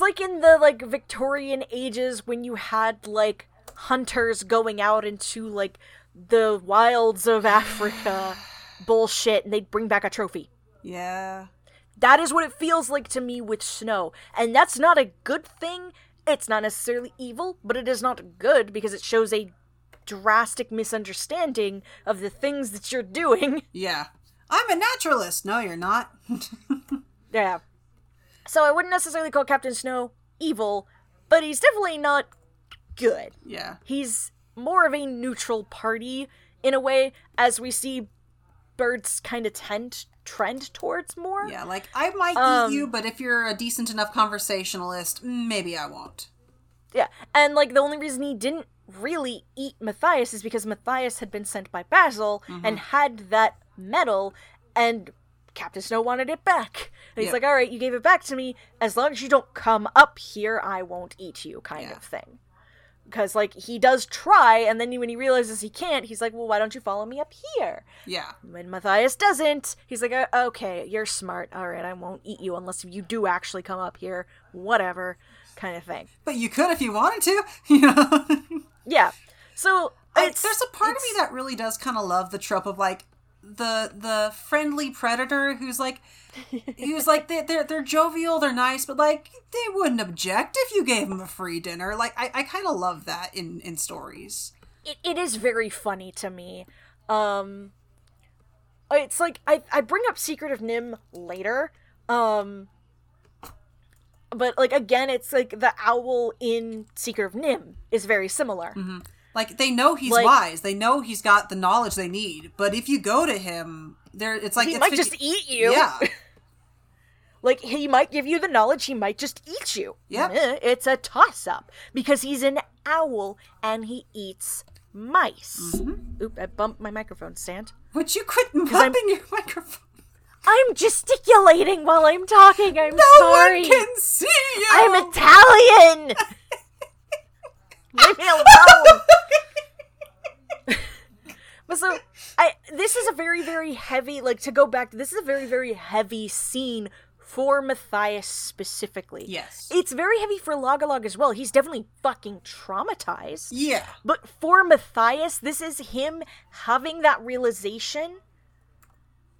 like in the, like, Victorian ages when you had, like, hunters going out into, like, the wilds of Africa bullshit, and they'd bring back a trophy. Yeah. That is what it feels like to me with Snow. And that's not a good thing. It's not necessarily evil, but it is not good because it shows a drastic misunderstanding of the things that you're doing. Yeah. I'm a naturalist. No, you're not. Yeah. So I wouldn't necessarily call Captain Snow evil, but he's definitely not good. Yeah. He's more of a neutral party in a way, as we see birds kind of trend towards more. Yeah, like, I might eat you, but if you're a decent enough conversationalist, maybe I won't. Yeah, and, like, the only reason he didn't really eat Matthias is because Matthias had been sent by Basil and had that medal, and Captain Snow wanted it back. And he's like, all right, you gave it back to me. As long as you don't come up here, I won't eat you kind of thing. Because, like, he does try, and then when he realizes he can't, he's like, well, why don't you follow me up here? Yeah. When Matthias doesn't, he's like, okay, you're smart. All right, I won't eat you unless you do actually come up here. Whatever. Kind of thing. But you could if you wanted to. You know? Yeah. So, there's a part of me that really does kind of love the trope of, like, the friendly predator who's like they're jovial, they're nice, but like they wouldn't object if you gave them a free dinner. Like I kind of love that in stories. It is very funny to me. It's like I bring up Secret of NIMH later, but like again, it's like the owl in Secret of NIMH is very similar. Mm-hmm. Like, they know he's wise. They know he's got the knowledge they need. But if you go to him, he might just eat you. Yeah. Like, he might give you the knowledge. He might just eat you. Yeah. It's a toss-up. Because he's an owl, and he eats mice. Mm-hmm. Oop, I bumped my microphone stand. Would you quit bumping your microphone? I'm gesticulating while I'm talking. I'm sorry. No one can see you. I'm Italian. Leave me alone. But so, this is a very, very heavy, like, to go back, this is a very, very heavy scene for Matthias specifically. Yes. It's very heavy for Log-a-Log as well. He's definitely fucking traumatized. Yeah. But for Matthias, this is him having that realization.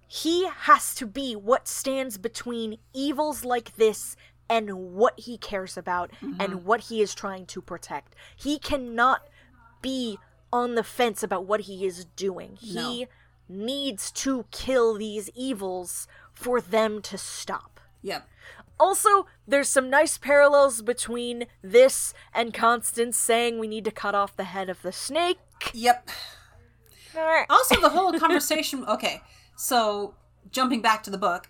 He has to be what stands between evils like this and what he cares about, and what he is trying to protect. He cannot be on the fence about what he is doing. No. He needs to kill these evils for them to stop. Yep. Also, there's some nice parallels between this and Constance saying we need to cut off the head of the snake. Yep. Also, the whole conversation... Okay, so jumping back to the book...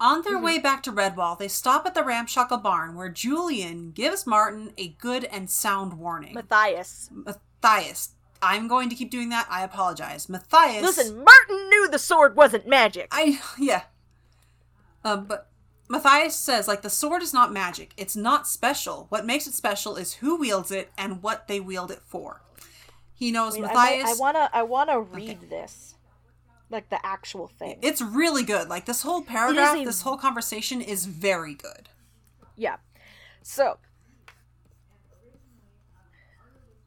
On their way back to Redwall, they stop at the ramshackle barn where Julian gives Martin a good and sound warning. Matthias. I'm going to keep doing that. I apologize. Matthias. Listen, Martin knew the sword wasn't magic. Yeah. But Matthias says, like, the sword is not magic. It's not special. What makes it special is who wields it and what they wield it for. He knows. Wait, Matthias. I wanna read this. Like, the actual thing. It's really good. Like, this whole paragraph, this whole conversation is very good. Yeah. So,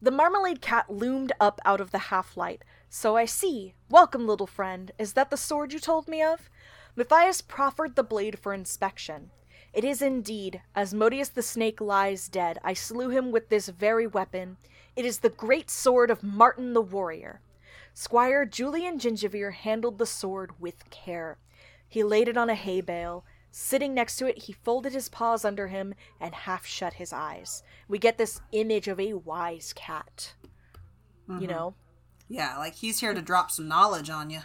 the marmalade cat loomed up out of the half-light. So I see. Welcome, little friend. Is that the sword you told me of? Matthias proffered the blade for inspection. It is indeed. Asmodeus the snake lies dead. I slew him with this very weapon. It is the great sword of Martin the warrior. Squire Julian Gingivere handled the sword with care. He laid it on a hay bale. Sitting next to it, he folded his paws under him and half shut his eyes. We get this image of a wise cat. Mm-hmm. You know? Yeah, like, he's here to drop some knowledge on you.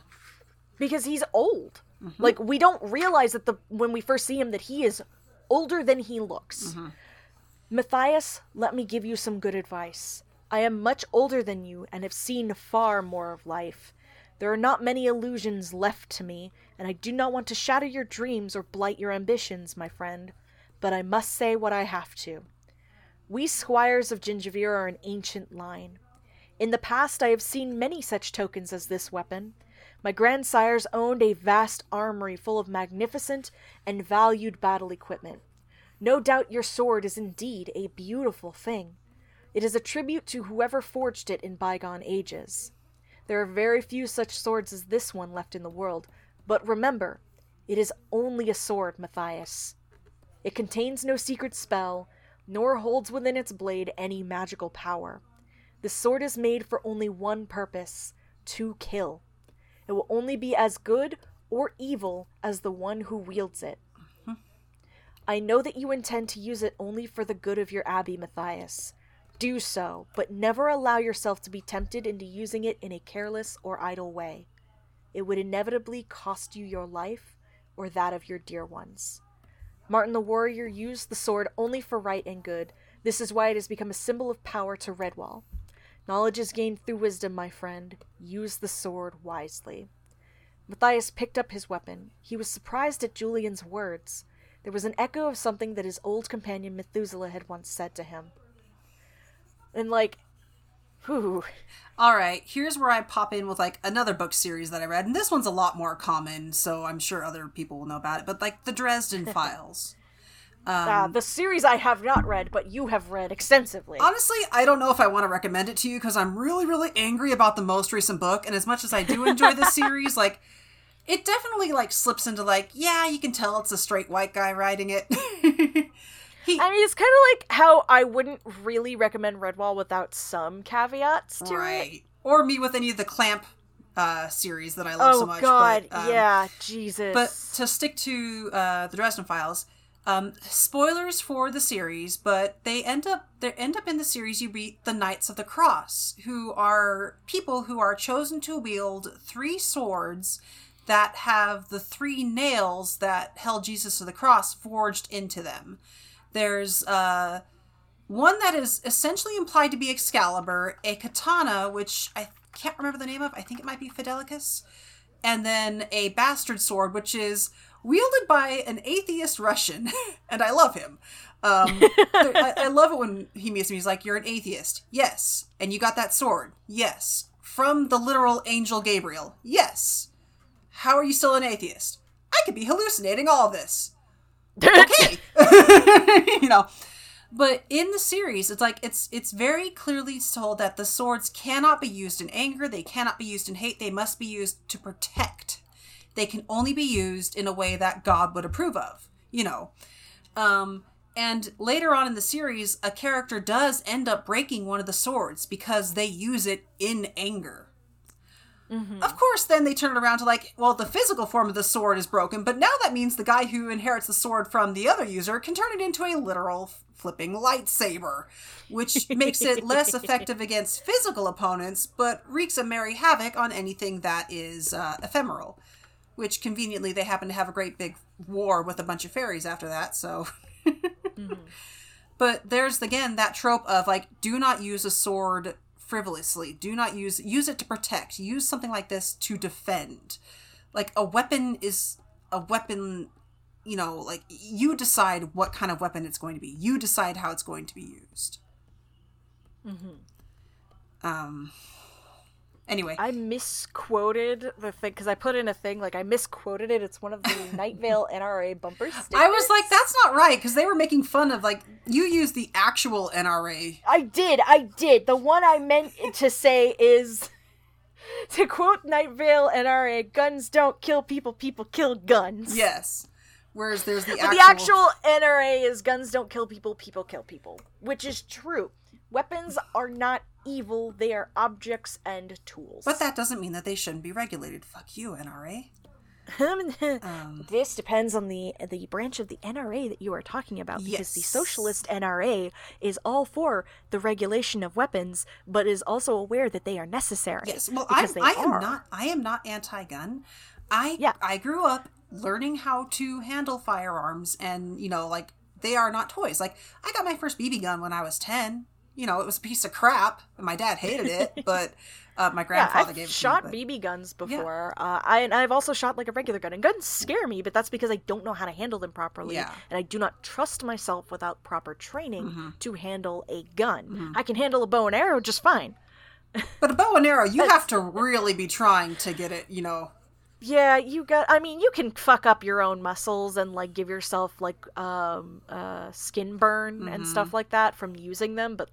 Because he's old. Mm-hmm. Like, we don't realize that when we first see him that he is older than he looks. Mm-hmm. Matthias, let me give you some good advice. I am much older than you and have seen far more of life. There are not many illusions left to me, and I do not want to shatter your dreams or blight your ambitions, my friend, but I must say what I have to. We squires of Gingivere are an ancient line. In the past I have seen many such tokens as this weapon. My grandsires owned a vast armory full of magnificent and valued battle equipment. No doubt your sword is indeed a beautiful thing. It is a tribute to whoever forged it in bygone ages. There are very few such swords as this one left in the world, but remember, It is only a sword, Matthias. It contains no secret spell, nor holds within its blade any magical power. The sword is made for only one purpose, to kill. It will only be as good or evil as the one who wields it. Mm-hmm. I know that you intend to use it only for the good of your abbey, Matthias. Do so, but never allow yourself to be tempted into using it in a careless or idle way. It would inevitably cost you your life or that of your dear ones. Martin the Warrior used the sword only for right and good. This is why it has become a symbol of power to Redwall. Knowledge is gained through wisdom, my friend. Use the sword wisely. Matthias picked up his weapon. He was surprised at Julian's words. There was an echo of something that his old companion Methuselah had once said to him. And whew. All right, here's where I pop in with another book series that I read, and this one's a lot more common, so I'm sure other people will know about it, but the Dresden Files. The series I have not read, but you have read extensively. Honestly, I don't know if I want to recommend it to you because I'm really, really angry about the most recent book. And as much as I do enjoy the series, it definitely slips into yeah, you can tell it's a straight white guy writing it. It's kind of how I wouldn't really recommend Redwall without some caveats to it. Right. Or me with any of the Clamp series that I love so much. Oh, God. But, yeah, Jesus. But to stick to the Dresden Files... spoilers for the series, but they end up in the series you meet the Knights of the Cross, who are people who are chosen to wield three swords that have the three nails that held Jesus to the cross forged into them. There's one that is essentially implied to be Excalibur, a katana, which I can't remember the name of, I think it might be Fidelicus, and then a bastard sword, which is wielded by an atheist Russian, and I love him. I love it when he meets me. He's like, you're an atheist. Yes. And you got that sword. Yes. From the literal angel Gabriel. Yes. How are you still an atheist? I could be hallucinating all of this. Okay. But in the series, it's very clearly told that the swords cannot be used in anger. They cannot be used in hate. They must be used to protect. They can only be used in a way that God would approve of, And later on in the series, a character does end up breaking one of the swords because they use it in anger. Mm-hmm. Of course, then they turn it around to the physical form of the sword is broken, but now that means the guy who inherits the sword from the other user can turn it into a literal flipping lightsaber, which makes it less effective against physical opponents, but wreaks a merry havoc on anything that is ephemeral. Which, conveniently, they happen to have a great big war with a bunch of fairies after that, so... mm-hmm. But there's, again, that trope of, do not use a sword frivolously. Do not use it to protect. Use something like this to defend. A weapon is a weapon, you decide what kind of weapon it's going to be. You decide how it's going to be used. Mm-hmm. Anyway. I misquoted the thing, because I put in a thing, I misquoted it. It's one of the Night Vale NRA bumper stickers. I was that's not right, because they were making fun of, you used the actual NRA. I did. The one I meant to say is, to quote Night Vale NRA, guns don't kill people, people kill guns. Yes. Whereas there's the actual... But the actual NRA is guns don't kill people, people kill people. Which is true. Weapons are not evil, they are objects and tools. But that doesn't mean that they shouldn't be regulated. Fuck you, NRA. This depends on the branch of the NRA that you are talking about, because yes. The socialist NRA is all for the regulation of weapons, but is also aware that they are necessary. Yes, well, I am not anti-gun. I grew up learning how to handle firearms, and they are not toys. I got my first BB gun when I was 10. It was a piece of crap, and my dad hated it, but my grandfather gave it to me. I've shot BB guns before. Yeah. I've also shot a regular gun, and guns scare me, but that's because I don't know how to handle them properly, and I do not trust myself without proper training to handle a gun. Mm-hmm. I can handle a bow and arrow just fine. But a bow and arrow, you have to really be trying to get it, Yeah, you can fuck up your own muscles and, give yourself, skin burn and stuff like that from using them, but,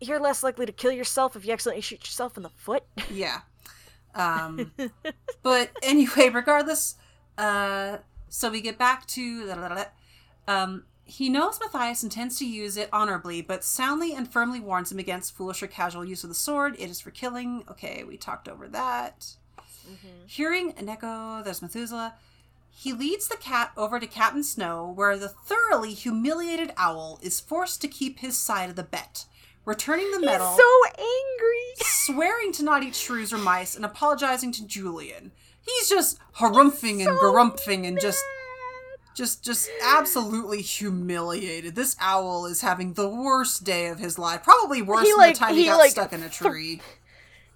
you're less likely to kill yourself if you accidentally shoot yourself in the foot. Yeah. But anyway, regardless, So we get back to... he knows Matthias intends to use it honorably, but soundly and firmly warns him against foolish or casual use of the sword. It is for killing. Okay, we talked over that. Mm-hmm. Hearing an echo, there's Methuselah. He leads the cat over to Captain Snow, where the thoroughly humiliated owl is forced to keep his side of the bet. Returning the medal... He's so angry! ...swearing to not eat shrews or mice and apologizing to Julian. He's just harumphing and garumpfing and just absolutely humiliated. This owl is having the worst day of his life. Probably worse than the time he got stuck in a tree.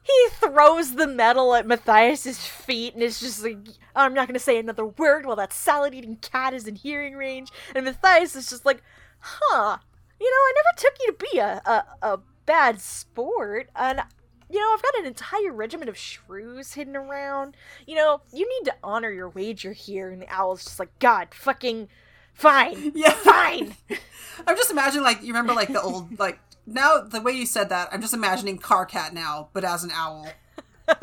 He throws the medal at Matthias's feet and is just like, I'm not going to say another word while that salad-eating cat is in hearing range. And Matthias is just like, huh, you know, I never took you to be a bad sport. And, you know, I've got an entire regiment of shrews hidden around. You know, you need to honor your wager here. And the owl's just like, God, fucking fine. Yeah. Fine. I'm just imagining, like, you remember, like, the old, like, now, the way you said that, I'm just imagining Carcat now, but as an owl. And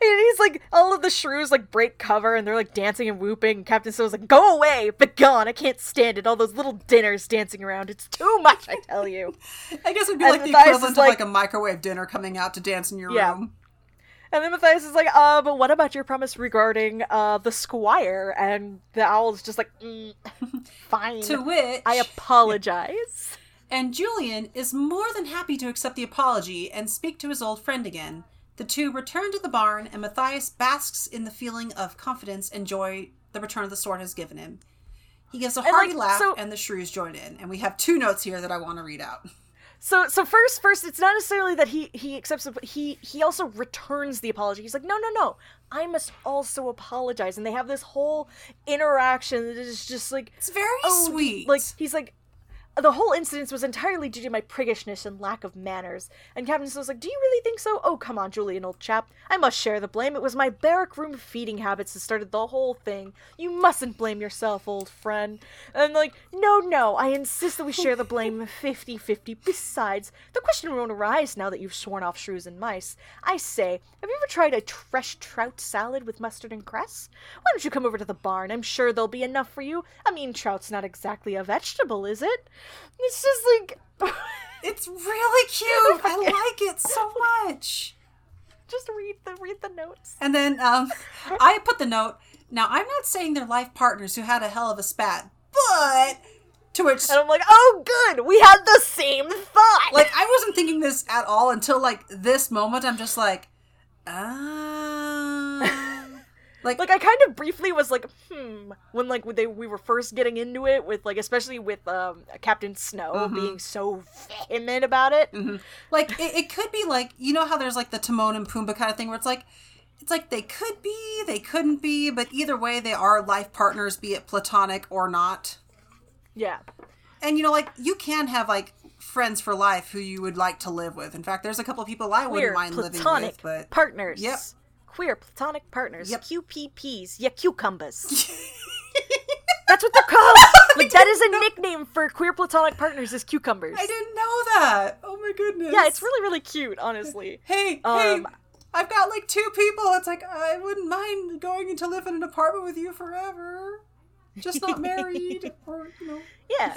he's like, all of the shrews, like, break cover, and they're, like, dancing and whooping, and Captain Snow's like, go away, begone, I can't stand it, all those little dinners dancing around, it's too much, I tell you. I guess it would be, like, and the Matthias equivalent of, like, a microwave dinner coming out to dance in your room. And then Matthias is like, but what about your promise regarding, the squire? And the owl's just like, fine. To which... I apologize. And Julian is more than happy to accept the apology and speak to his old friend again. The two return to the barn, and Matthias basks in the feeling of confidence and joy the return of the sword has given him. He gives a hearty laugh, and the shrews join in. And we have two notes here that I want to read out. So first, it's not necessarily that he accepts, he also returns the apology. He's like, no, I must also apologize. And they have this whole interaction that is just like... It's very sweet. Like, he's like... The whole incident was entirely due to my priggishness and lack of manners. And Captain Snow was like, do you really think so? Oh, come on, Julian, old chap. I must share the blame. It was my barrack room feeding habits that started the whole thing. You mustn't blame yourself, old friend. And I'm like, no, I insist that we share the blame 50-50. Besides, the question won't arise now that you've sworn off shrews and mice. I say, have you ever tried a fresh trout salad with mustard and cress? Why don't you come over to the barn? I'm sure there'll be enough for you. I mean, trout's not exactly a vegetable, is it? It's just like... It's really cute. I like it so much. Just read the notes. And then I put the note, now I'm not saying they're life partners who had a hell of a spat, but... To which... And I'm like, oh good, we had the same thought. Like, I wasn't thinking this at all until, like, this moment. I'm just like, Like, I kind of briefly was like, when, like, we were first getting into it with, like, especially with Captain Snow being so vehement about it. Mm-hmm. Like, it could be, like, you know how there's, like, the Timon and Pumbaa kind of thing where it's like they could be, they couldn't be, but either way they are life partners, be it platonic or not. Yeah. And, you know, like, you can have, like, friends for life who you would like to live with. In fact, there's a couple of people I wouldn't mind living with, but... partners. Yep. Queer platonic partners. Yep. QPPs. Yeah, cucumbers. That's what they're called. Like, that is a nickname for queer platonic partners, is cucumbers. I didn't know that. Oh my goodness. Yeah, it's really, really cute, honestly. Hey, I've got like two people. It's like, I wouldn't mind going to live in an apartment with you forever. Just not married. Or, you know. Yeah.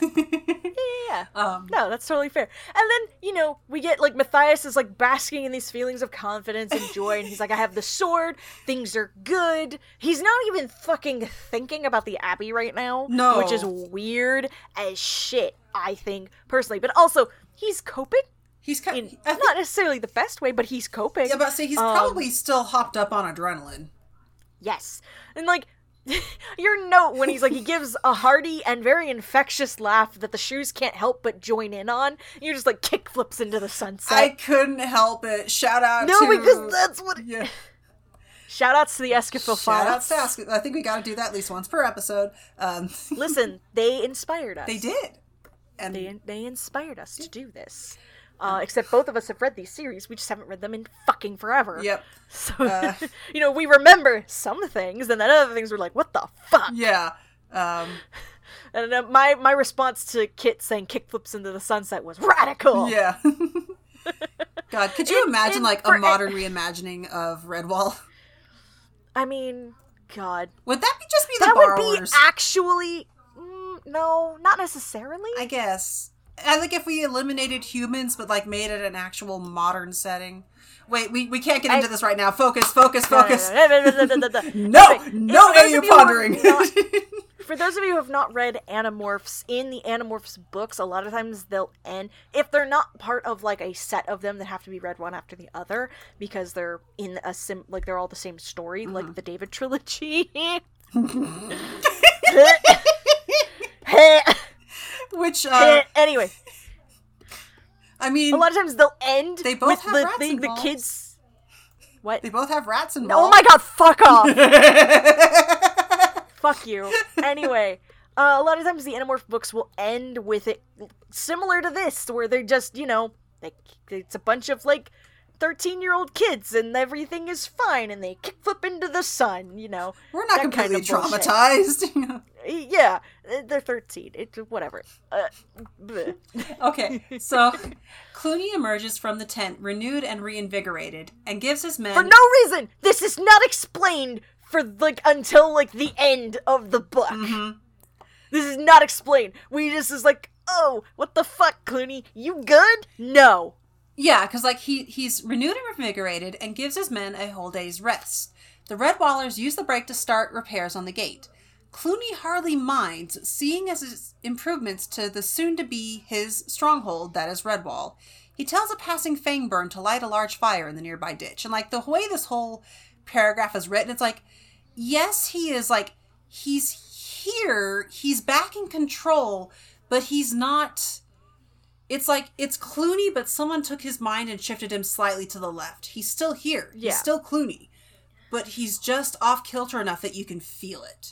No, that's totally fair. And then, you know, we get, like, Matthias is, like, basking in these feelings of confidence and joy, and he's like, I have the sword, things are good. He's not even fucking thinking about the abbey right now. No. Which is weird as shit, I think, personally. But also, he's coping. He's not necessarily the best way, but he's coping. Yeah, but see, he's probably still hopped up on adrenaline. Yes. And, like... Your note when he's like, he gives a hearty and very infectious laugh that the shrews can't help but join in on. You're just like, kick flips into the sunset. I couldn't help it. Because that's what... Yeah. Shout-outs to the Escapophiles. I think we gotta do that at least once per episode. Listen, they inspired us. They did. And they inspired us to do this. Except both of us have read these series, we just haven't read them in fucking forever. Yep. So, you know, we remember some things, and then other things we're like, what the fuck? Yeah. And my response to Kit saying kickflips into the sunset was radical! Yeah. God, could you imagine, like, a modern reimagining of Redwall? I mean... God. Would that be just be the borrowers? That would be actually... no, not necessarily. I guess. I think if we eliminated humans, but like made it an actual modern setting. Wait, we can't get into this right now. Focus. No, you're pondering. For those of you who have not read Animorphs, in the Animorphs books, a lot of times they'll end, if they're not part of like a set of them that have to be read one after the other, because they're in a like they're all the same story, like the David trilogy. Which anyway, I mean, a lot of times they'll end. They both with have the, rats the, involved. The kids. What? They both have rats involved. Oh my God! Fuck off! Fuck you. Anyway, a lot of times the Animorph books will end with it similar to this, where they're just, you know, like it's a bunch of like 13-year-old kids and everything is fine and they kickflip into the sun. You know, we're not completely kind of traumatized. Yeah, they're 13. It's whatever. Okay, so Cluny emerges from the tent, renewed and reinvigorated, and gives his men for no reason. This is not explained for like until like the end of the book. Mm-hmm. This is not explained. We just is like, oh, what the fuck, Cluny? You good? No. Yeah, because like he's renewed and reinvigorated and gives his men a whole day's rest. The Redwallers use the break to start repairs on the gate. Cluny hardly minds, seeing as his improvements to the soon-to-be his stronghold, that is Redwall. He tells a passing Fangburn to light a large fire in the nearby ditch. And, like, the way this whole paragraph is written, it's like, yes, he is, like, he's here, he's back in control, but he's not... It's like, it's Cluny, but someone took his mind and shifted him slightly to the left. He's still here. Yeah. He's still Cluny. But he's just off-kilter enough that you can feel it.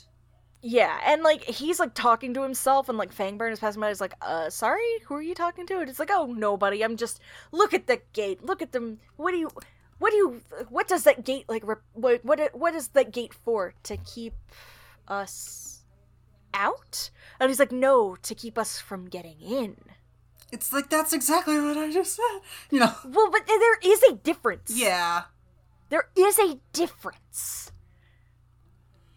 Yeah, and, like, he's, like, talking to himself, and, like, Fangburn is passing by, he's like, sorry? Who are you talking to? And it's like, oh, nobody, I'm just, look at the gate, look at them, what does that gate, like, what is that gate for? To keep us out? And he's like, no, to keep us from getting in. It's like, that's exactly what I just said, you know. Well, but there is a difference. Yeah. There is a difference.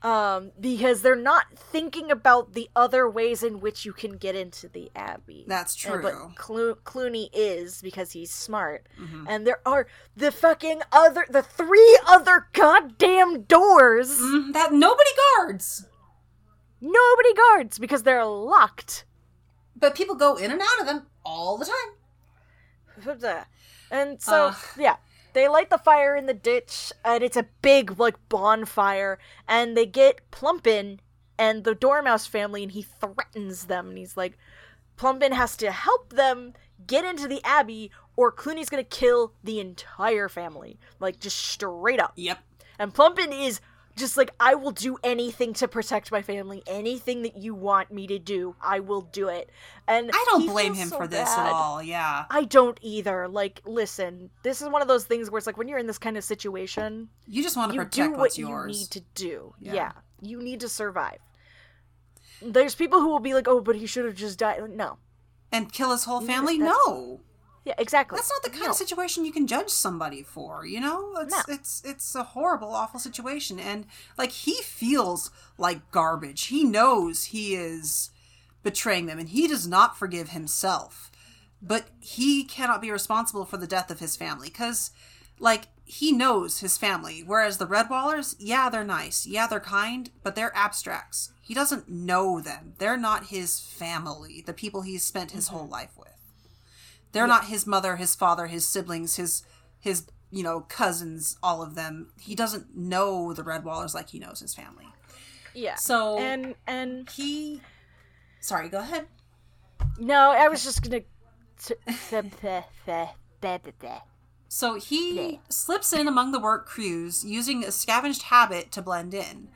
Because they're not thinking about the other ways in which you can get into the Abbey. That's true. But Cluny is, because he's smart. Mm-hmm. And there are the three other goddamn doors. Mm-hmm. That nobody guards. Nobody guards, because they're locked. But people go in and out of them all the time. And so, yeah. They light the fire in the ditch, and it's a big, like, bonfire, and they get Plumpin and the Dormouse family, and he threatens them, and he's like, Plumpin has to help them get into the Abbey, or Cluny's gonna kill the entire family. Like, just straight up. Yep. And Plumpin is just like, I will do anything to protect my family, anything that you want me to do, I will do it. And I don't blame him for this at all, yeah. I don't either. Like, listen, this is one of those things where it's like, when you're in this kind of situation, you just want to protect what's yours. You need to do. Yeah. You need to survive. There's people who will be like, oh, but he should have just died. No. And kill his whole family? No. Yeah, exactly. That's not the kind of situation you can judge somebody for, you know? It's a horrible, awful situation. And, like, he feels like garbage. He knows he is betraying them, and he does not forgive himself. But he cannot be responsible for the death of his family, because, like, he knows his family. Whereas the Redwallers, yeah, they're nice. Yeah, they're kind, but they're abstracts. He doesn't know them. They're not his family, the people he's spent his whole life with. They're not his mother, his father, his siblings, his you know, cousins, all of them. He doesn't know the Redwallers like he knows his family. Yeah. So and he, sorry, go ahead. No, I was just gonna. So he slips in among the work crews using a scavenged habit to blend in.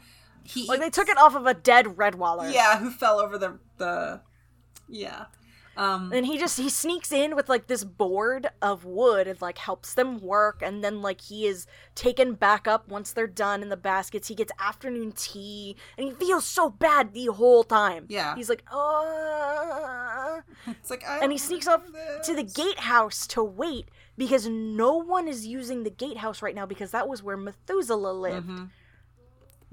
They took it off of a dead Redwaller. Yeah, who fell over the yeah. And he sneaks in with, like, this board of wood and, like, helps them work. And then, like, he is taken back up once they're done in the baskets. He gets afternoon tea. And he feels so bad the whole time. Yeah. He's like, It's like, and he sneaks up to the gatehouse to wait because no one is using the gatehouse right now because that was where Methuselah lived. Mm-hmm.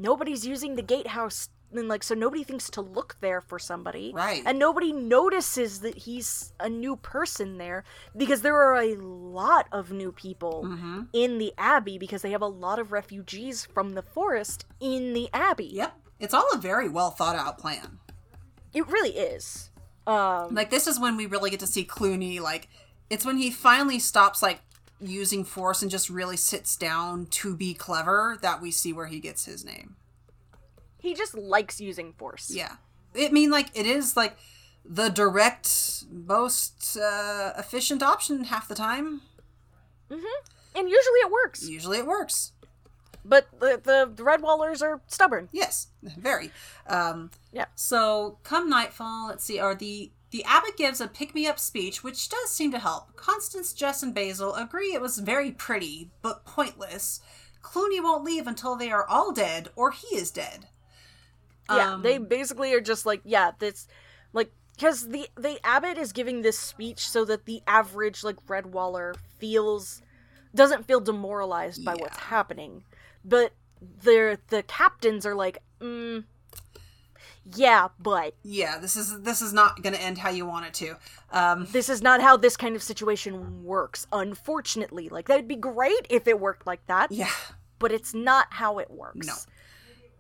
nobody's using the gatehouse, and like, so nobody thinks to look there for somebody. Right. And nobody notices that he's a new person there, because there are a lot of new people mm-hmm. in the Abbey, because they have a lot of refugees from the forest in the Abbey. Yep. It's all a very well thought out plan. It really is. Like, this is when we really get to see Cluny, like, it's when he finally stops, like, using force and just really sits down to be clever that we see where he gets his name. He just likes using force. Yeah. I mean, like, it is, like, the direct, most efficient option half the time. Mm-hmm. And usually it works. But the Redwallers are stubborn. Yes, very. Yeah. So, come nightfall, let's see, are the abbot gives a pick-me-up speech, which does seem to help. Constance, Jess, and Basil agree it was very pretty, but pointless. Cluny won't leave until they are all dead, or he is dead. Yeah, they basically are just like, yeah, this, like, because the abbot is giving this speech so that the average, like, Redwaller doesn't feel demoralized by what's happening. But the captains are like, yeah, but... Yeah, this is not going to end how you want it to. This is not how this kind of situation works, unfortunately. Like, that'd be great if it worked like that. Yeah. But it's not how it works. No.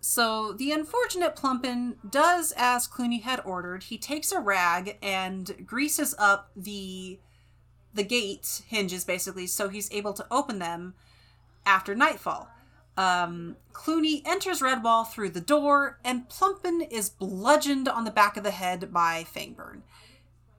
So, the unfortunate Plumpin does as Cluny had ordered. He takes a rag and greases up the gate hinges, basically, so he's able to open them after nightfall. Cluny enters Redwall through the door, and Plumpin is bludgeoned on the back of the head by Fangburn.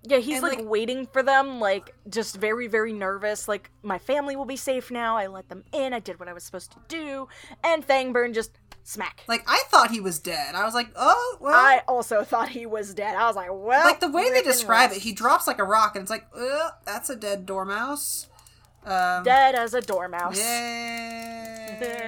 Yeah, he's like waiting for them, like, just very, very nervous. Like, my family will be safe now. I let them in. I did what I was supposed to do. And Fangburn just smack. Like, I thought he was dead. I was like, oh, well. I also thought he was dead. I was like, well. Like, the way they describe it, he drops like a rock, and it's like, oh, that's a dead dormouse. Dead as a dormouse. Yay.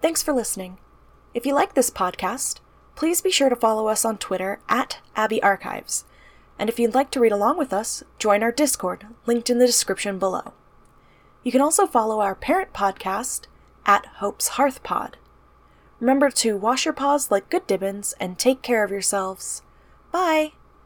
Thanks for listening. If you like this podcast, please be sure to follow us on Twitter @abbey-archives. And if you'd like to read along with us, join our Discord, linked in the description below. You can also follow our parent podcast @Hope's Hearth Pod. Remember to wash your paws like good Dibbins and take care of yourselves. Bye!